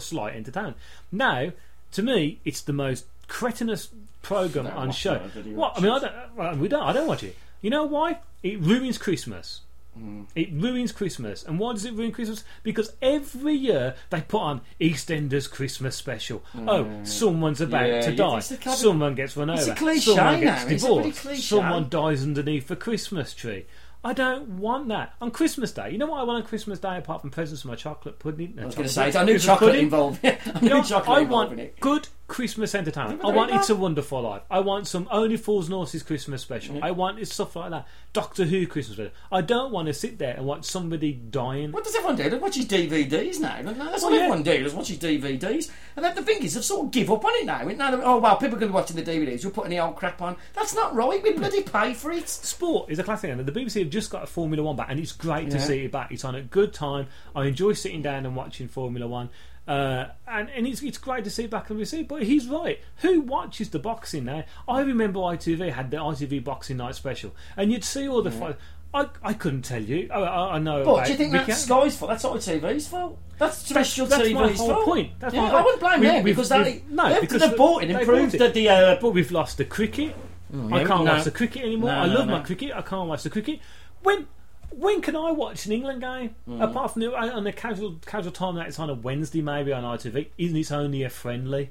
slight entertainment. Now, to me, it's the most cretinous programme on show. What? I mean, I don't, well, we don't, I don't watch it. You know why? It ruins Christmas. Mm. It ruins Christmas. And why does it ruin Christmas? Because every year they put on EastEnders Christmas special. Mm. Oh, someone's about yeah, to die. Yeah, someone gets run over. It's a cliche someone now. Gets divorced. It's someone dies underneath a Christmas tree. I don't want that. On Christmas Day, you know what I want on Christmas Day apart from presents for my chocolate pudding? No, I was going to say, I knew chocolate involved. I knew you know, chocolate I involved in it. Good Christmas entertainment. I want It's a Wonderful Life. I want some Only Fools and Horses Christmas special. Mm-hmm. I want stuff like that. Doctor Who Christmas special. I don't want to sit there and watch somebody dying. What does everyone do? They watch his D V Ds now. That's well, what yeah. everyone do. They watch his D V Ds. And the thing is, they've sort of give up on it now. now that, oh, well, people are going to be watching the D V Ds. You're putting the old crap on. That's not right. We bloody pay for it. Sport is a classic. And the B B C have just got a Formula One back, and it's great to yeah. see it back. It's on at a good time. I enjoy sitting down and watching Formula One. Uh, and and it's, it's great to see back on B B C, but he's right. Who watches the boxing now? I remember I T V had the I T V Boxing Night special, and you'd see all the yeah. fights. I, I couldn't tell you. I, I, I know. But do you think that's Sky's fault? That's not I T V's fault. That's special T V's fault. That's my whole point. That's yeah, my I wouldn't blame we, them because they no because they bought it, improved the, the uh, but we've lost the cricket. Mm, I can't no. watch the cricket anymore. No, I love no, no. my cricket. I can't watch the cricket. When. When can I watch an England game? Mm. Apart from the, on the casual casual time that it's on a Wednesday, maybe on I T V, isn't it only a friendly?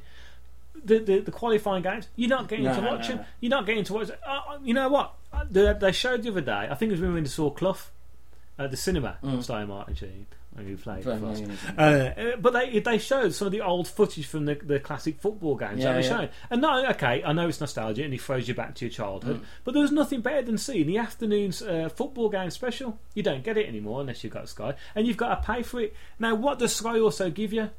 The the, the qualifying games, you're not getting no, to watch no, them. No. You're not getting to watch. Uh, you know what? They, they showed the other day. I think it was when we saw Clough at the cinema. Mm. Sorry, Martin Sheen. Who played for us. Uh, but they they showed some of the old footage from the, the classic football games yeah, that they yeah. showed. And no, okay, I know it's nostalgia and it throws you back to your childhood, mm. but there was nothing better than seeing the afternoon's uh, football game special. You don't get it anymore unless you've got Sky, and you've got to pay for it. Now, what does Sky also give you?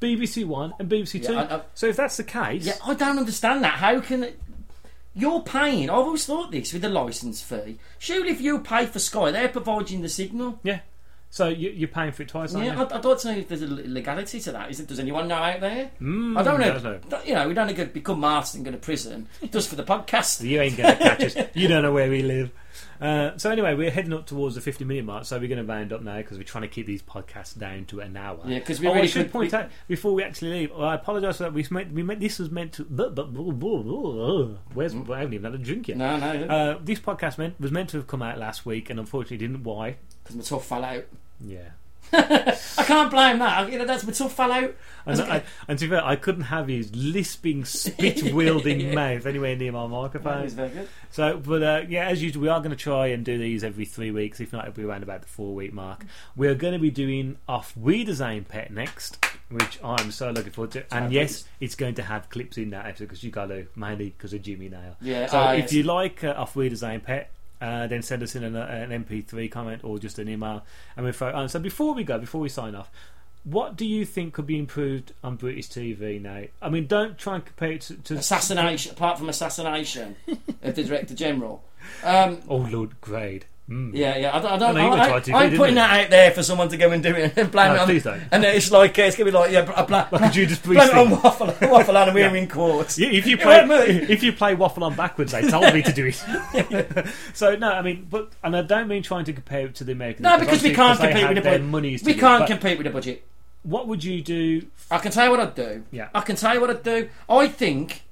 B B C One and B B C yeah, Two. I, I, so if that's the case... Yeah, I don't understand that. How can... It, you're paying... I've always thought this with the licence fee. Surely if you pay for Sky, they're providing the signal. Yeah. So you, you're paying for it twice, aren't yeah, you? I, I don't know if there's a legality to that. Is it? Does anyone know out there? Mm, I don't know. Don't know. Don't, you know, we don't become martyrs and go to prison just for the podcast. You ain't going to catch us. You don't know where we live. Uh, so anyway, we're heading up towards the fifty minute mark, so we're going to round up now because we're trying to keep these podcasts down to an hour. Yeah, because we oh, really I should could, point we... out before we actually leave. Well, I apologise for that. We meant, we meant this was meant to. But, but, but, but, but, where's mm. I haven't even had a drink yet. No, no. no. Uh, this podcast meant, was meant to have come out last week, and unfortunately didn't. Why? Because my tough fell out. Yeah. I can't blame that. I, you know, that's my tough fell out. And, okay. I, and to be fair, I couldn't have his lisping, spit wielding yeah. mouth anywhere near my microphone. Very good. So, but uh, yeah, as usual, we are going to try and do these every three weeks. If not, it'll be around about the four week mark. We are going to be doing Off We Design Pet next, which I'm so looking forward to. And yes, it's going to have clips in that episode because you got to, mainly because of Jimmy Nail. Yeah. So uh, if yes. you like uh, Off We Design Pet. Uh, then send us in an, an M P three comment or just an email, and we'll throw it on. So before we go, before we sign off, what do you think could be improved on British T V now? I mean, don't try and compare it to, to assassination. To... Apart from assassination of the Director General, um, oh Lord, grade. Mm. Yeah, yeah. I don't. I don't well, I, I, do, I'm putting it? that out there for someone to go and do it and blame no, it on. And it's like uh, it's gonna be like yeah, bla, bla, like a Judas Priest. Blame it on Waffle, Waffle On, and we're yeah. in court. Yeah, if you play, if you play Waffle On backwards, they told me to do it. So no, I mean, but and I don't mean trying to compare it to the American. No, because we can't compete with the budget. We can't compete with the budget. What would you do? F- I can tell you what I'd do. Yeah, I can tell you what I'd do. I think.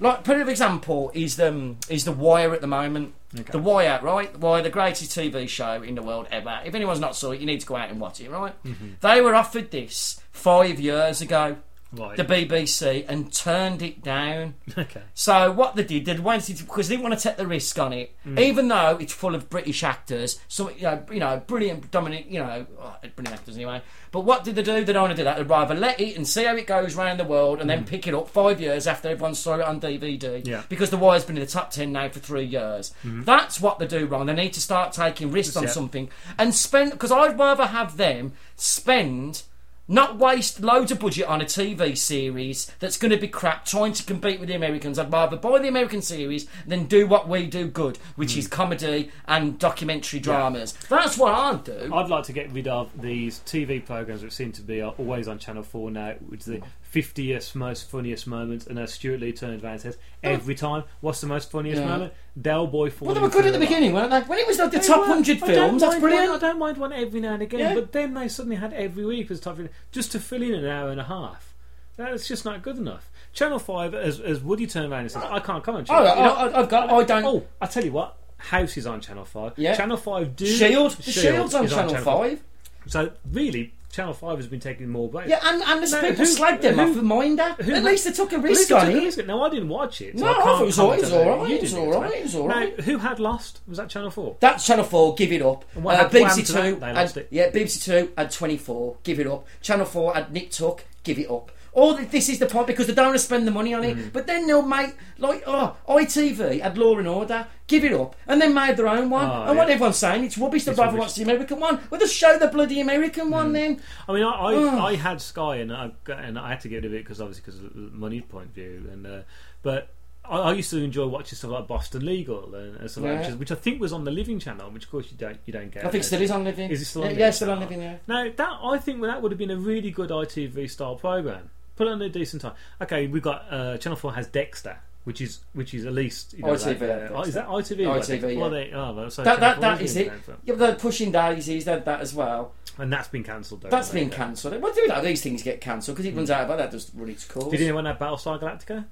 Like, put an example is um is The Wire at the moment. Okay. The Wire, right? The Wire, the greatest T V show in the world ever. If anyone's not saw it, you need to go out and watch it, right? Mm-hmm. They were offered this five years ago, right. The B B C, and turned it down. Okay. So what they did, they wanted to, because they didn't want to take the risk on it, mm. even though it's full of British actors. So you know, you know, brilliant, dominant, you know, oh, brilliant actors anyway. But what did they do? They don't want to do that. They'd rather let it and see how it goes around the world and mm. then pick it up five years after everyone saw it on D V D. Yeah. Because The Wire's been in the top ten now for three years. Mm. That's what they do wrong. They need to start taking risks on yeah. something and spend... Because I'd rather have them spend... Not waste loads of budget on a T V series that's going to be crap trying to compete with the Americans. I'd rather buy the American series than do what we do good, which mm. is comedy and documentary dramas. Yeah. That's what I'd do. I'd like to get rid of these T V programmes which seem to be always on Channel four now, which the fiftieth most funniest moments, and as Stuart Lee turns around and says, every time, what's the most funniest yeah. moment? Del Boy four. Well, they were good at the beginning, weren't they? When it was like the they top were. one hundred films, that's brilliant. One, I don't mind one every now and again, yeah. but then they suddenly had every week as top just to fill in an hour and a half. That's just not good enough. Channel five, as, as Woody turned around and says, I can't come on Channel five. Oh, you know, I've got, I don't... Oh, I tell you what, House is on Channel five. Yeah. Channel five do... Shield. The Shield's on Channel five. So, really... Channel five has been taking more breaks. Yeah, and, and the no, people slagged them who, off the Minder. Who, at least they took a risk on it. No, I didn't watch it. So no, I, I thought it was all right. It was all right. It was all right. It was all right. Now, who had Lost? Was that Channel four? That's Channel four, give it up. And what uh, B B C two, they lost it. Yeah, B B C two had twenty-four, give it up. Channel four had Nick Tuck, give it up. All the, this is the point because they don't want to spend the money on it. Mm. But then they'll make, like, oh, I T V had Law and Order, give it up, and then made their own one. Oh, and yeah. what everyone's saying, it's rubbish, they'd rather watch the American one. Well, just show the bloody American one mm. then. I mean, I I, oh. I had Sky, and I, and I had to get rid of it because, obviously, because of the money point of view. And, uh, but I, I used to enjoy watching stuff like Boston Legal, and, and stuff yeah. like, which, which I think was on the Living Channel, which, of course, you don't you don't get. I think it still is on Living. Is it still on yeah, Living? Yeah, still on Living, yeah. Now, that, I think well, that would have been a really good I T V-style programme. Put on a decent time. Okay, we've got uh, Channel four has Dexter, which is which is at least you know, I T V. Like, uh, is that I T V? I T V. Well, yeah. they, oh, so that that, that is it. Canceled. Yeah, they're pushing daisies. That that as well. And that's been cancelled. That's been cancelled. What do we like? These things get cancelled because it mm. runs out of that. Does run its course. Did anyone have Battlestar Galactica?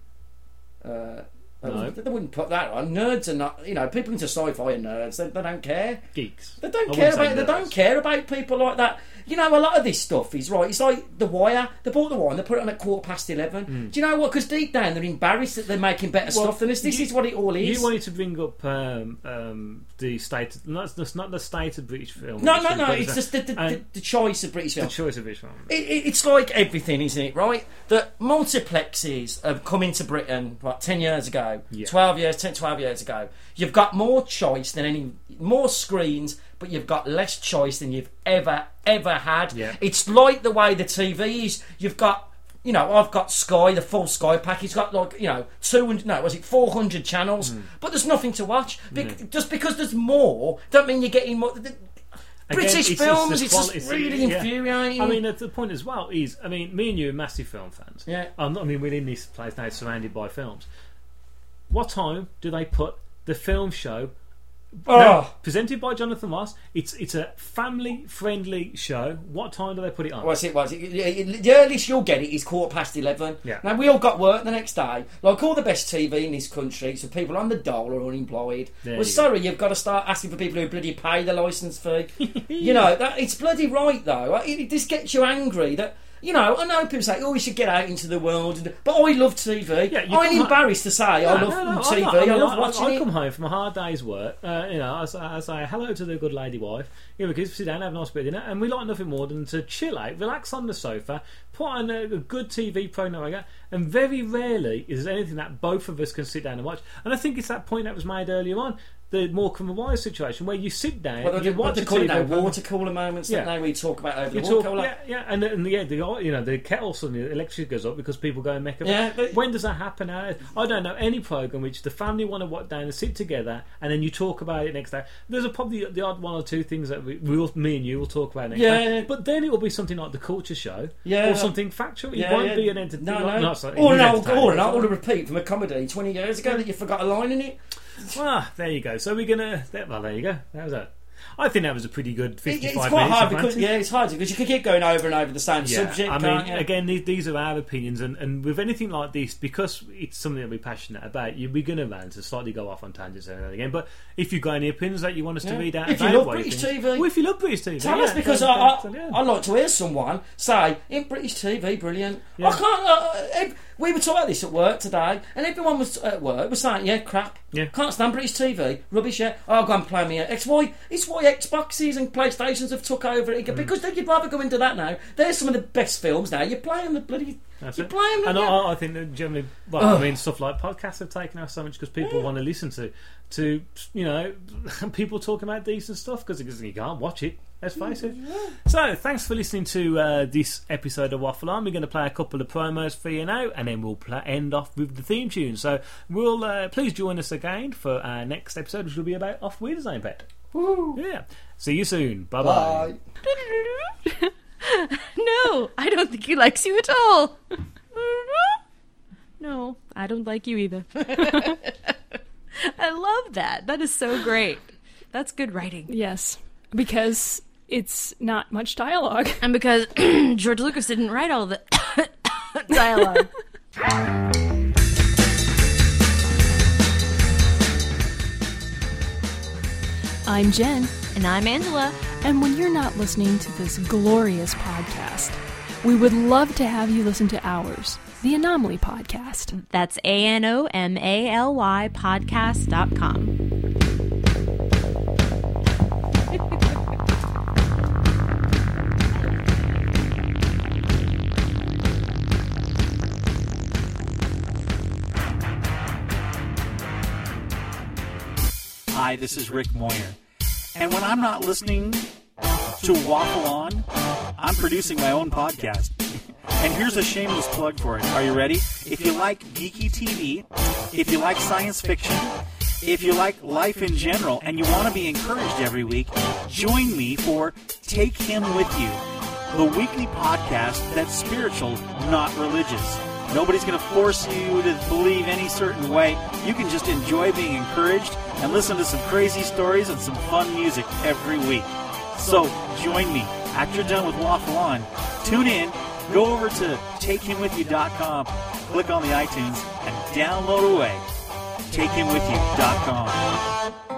Uh, no. They wouldn't put that on. Nerds are not. You know, people into sci-fi are nerds. They, they don't care. Geeks. They don't I care about. They don't care about people like that. You know, a lot of this stuff is right. It's like The Wire. They bought The Wire and they put it on at quarter past eleven. Mm. Do you know what? Because deep down they're embarrassed that they're making better well, stuff than us. This you, is what it all is. You wanted to bring up um, um, the state, not, not the state of British film. No, no, no. It's just the, the, the, the choice of British film. The choice of British film. It, it, it's like everything, isn't it? Right? That multiplexes have come into Britain what ten years ago, yeah. twelve years, ten, twelve years ago. You've got more choice than any more screens. But you've got less choice than you've ever, ever had. Yeah. It's like the way the T V is. You've got, you know, I've got Sky, the full Sky pack. It's got, like, you know, two hundred, no, was it four hundred channels? Mm. But there's nothing to watch. Be- mm. Just because there's more, don't mean you're getting more... Again, British it's, films, it's, it's just really yeah. infuriating. I mean, the point as well is, I mean, me and you are massive film fans. Yeah. I'm not, I mean, we're in this place now surrounded by films. What time do they put the film show? Oh. Now, presented by Jonathan Ross. It's it's a family-friendly show. What time do they put it on? What's it? What's it? The earliest you'll get it is quarter past eleven. Yeah. Now we all got work the next day. Like all the best T V in this country, so people on the dole are unemployed. There well, you sorry, go. You've got to start asking for people who bloody pay the licence fee. You know that it's bloody right though. It, it just gets you angry that. You know, I know people say, oh, we should get out into the world. But I love T V. Yeah, I'm embarrassed home. to say yeah, I love no, no, T V. Not, I, mean, I love I, watching I, I it. I come home from a hard day's work. Uh, you know, I, I say hello to the good lady wife. Here we go, sit down, have a nice bit of dinner. And we like nothing more than to chill out, relax on the sofa, put on a, a good T V program. And very rarely is there anything that both of us can sit down and watch. And I think it's that point that was made earlier on. The Morecambe and Wise situation where you sit down well, and you watch the T V now, water cooler moments yeah. that now we talk about over you the talk, water cooler yeah, yeah. and, and yeah the, you know the kettle suddenly the electricity goes up because people go and make a yeah, but, when does that happen? I don't know any programme which the family want to watch down and sit together and then you talk about it next day. There's a, probably the odd one or two things that we, we all, me and you will talk about next yeah, day, but then it will be something like the culture show yeah, or something factual. It yeah, won't yeah. be an entertainment no, no. no, or an old or an old repeat from a comedy twenty years ago that you forgot a line in it. Ah, there you go. So we're gonna. Well, there you go. That was that. I think that was a pretty good fifty-five minutes. It's quite hard because yeah, it's hard because you can keep going over and over the same yeah, subject. I mean, you? again, these, these are our opinions, and, and with anything like this, because it's something that we're passionate about, you're going to rant and slightly go off on tangents and everything again. But if you've got any opinions that you want us yeah. to read out, if you love British T V, well, if you love British T V, tell yeah, us because yeah, I, I, yeah. I like to hear someone say, "In British T V, brilliant." Yeah. I can't. Uh, we were talking about this at work today, and everyone was at work was saying, "Yeah, crap. Yeah. Can't stand British T V, rubbish." Yeah, I'll go and play me X Y. It's why Xboxes and PlayStations have took over it because mm. you'd rather go into that now. There's some of the best films now. You're playing the bloody. That's you're it. Playing the. And I, I think that generally, well, Ugh. I mean, stuff like podcasts have taken out so much because people yeah. want to listen to, to you know, people talking about decent stuff because you can't watch it. Let's face it. So, thanks for listening to uh, this episode of Waffle On. We're going to play a couple of promos for you now, and then we'll play, end off with the theme tune. So, we'll uh, please join us again for our next episode, which will be about Off Weird Design Pet. Woo. Yeah. See you soon. Bye-bye. Bye. No, I don't think he likes you at all. No, I don't like you either. I love that. That is so great. That's good writing. Yes, because it's not much dialogue. And because George Lucas didn't write all the dialogue. I'm Jen. And I'm Angela. And when you're not listening to this glorious podcast, we would love to have you listen to ours, the Anomaly Podcast. That's A N O M A L Y podcast dot com. Hi, this is Rick Moyer. And when I'm not listening to Waffle On, I'm producing my own podcast. And here's a shameless plug for it. Are you ready? If you like geeky T V, if you like science fiction, if you like life in general, and you want to be encouraged every week, join me for Take Him With You, the weekly podcast that's spiritual, not religious. Nobody's going to force you to believe any certain way. You can just enjoy being encouraged and listen to some crazy stories and some fun music every week. So join me. After you're done with Waffle On, tune in, go over to take him with you dot com, click on the iTunes, and download away. take him with you dot com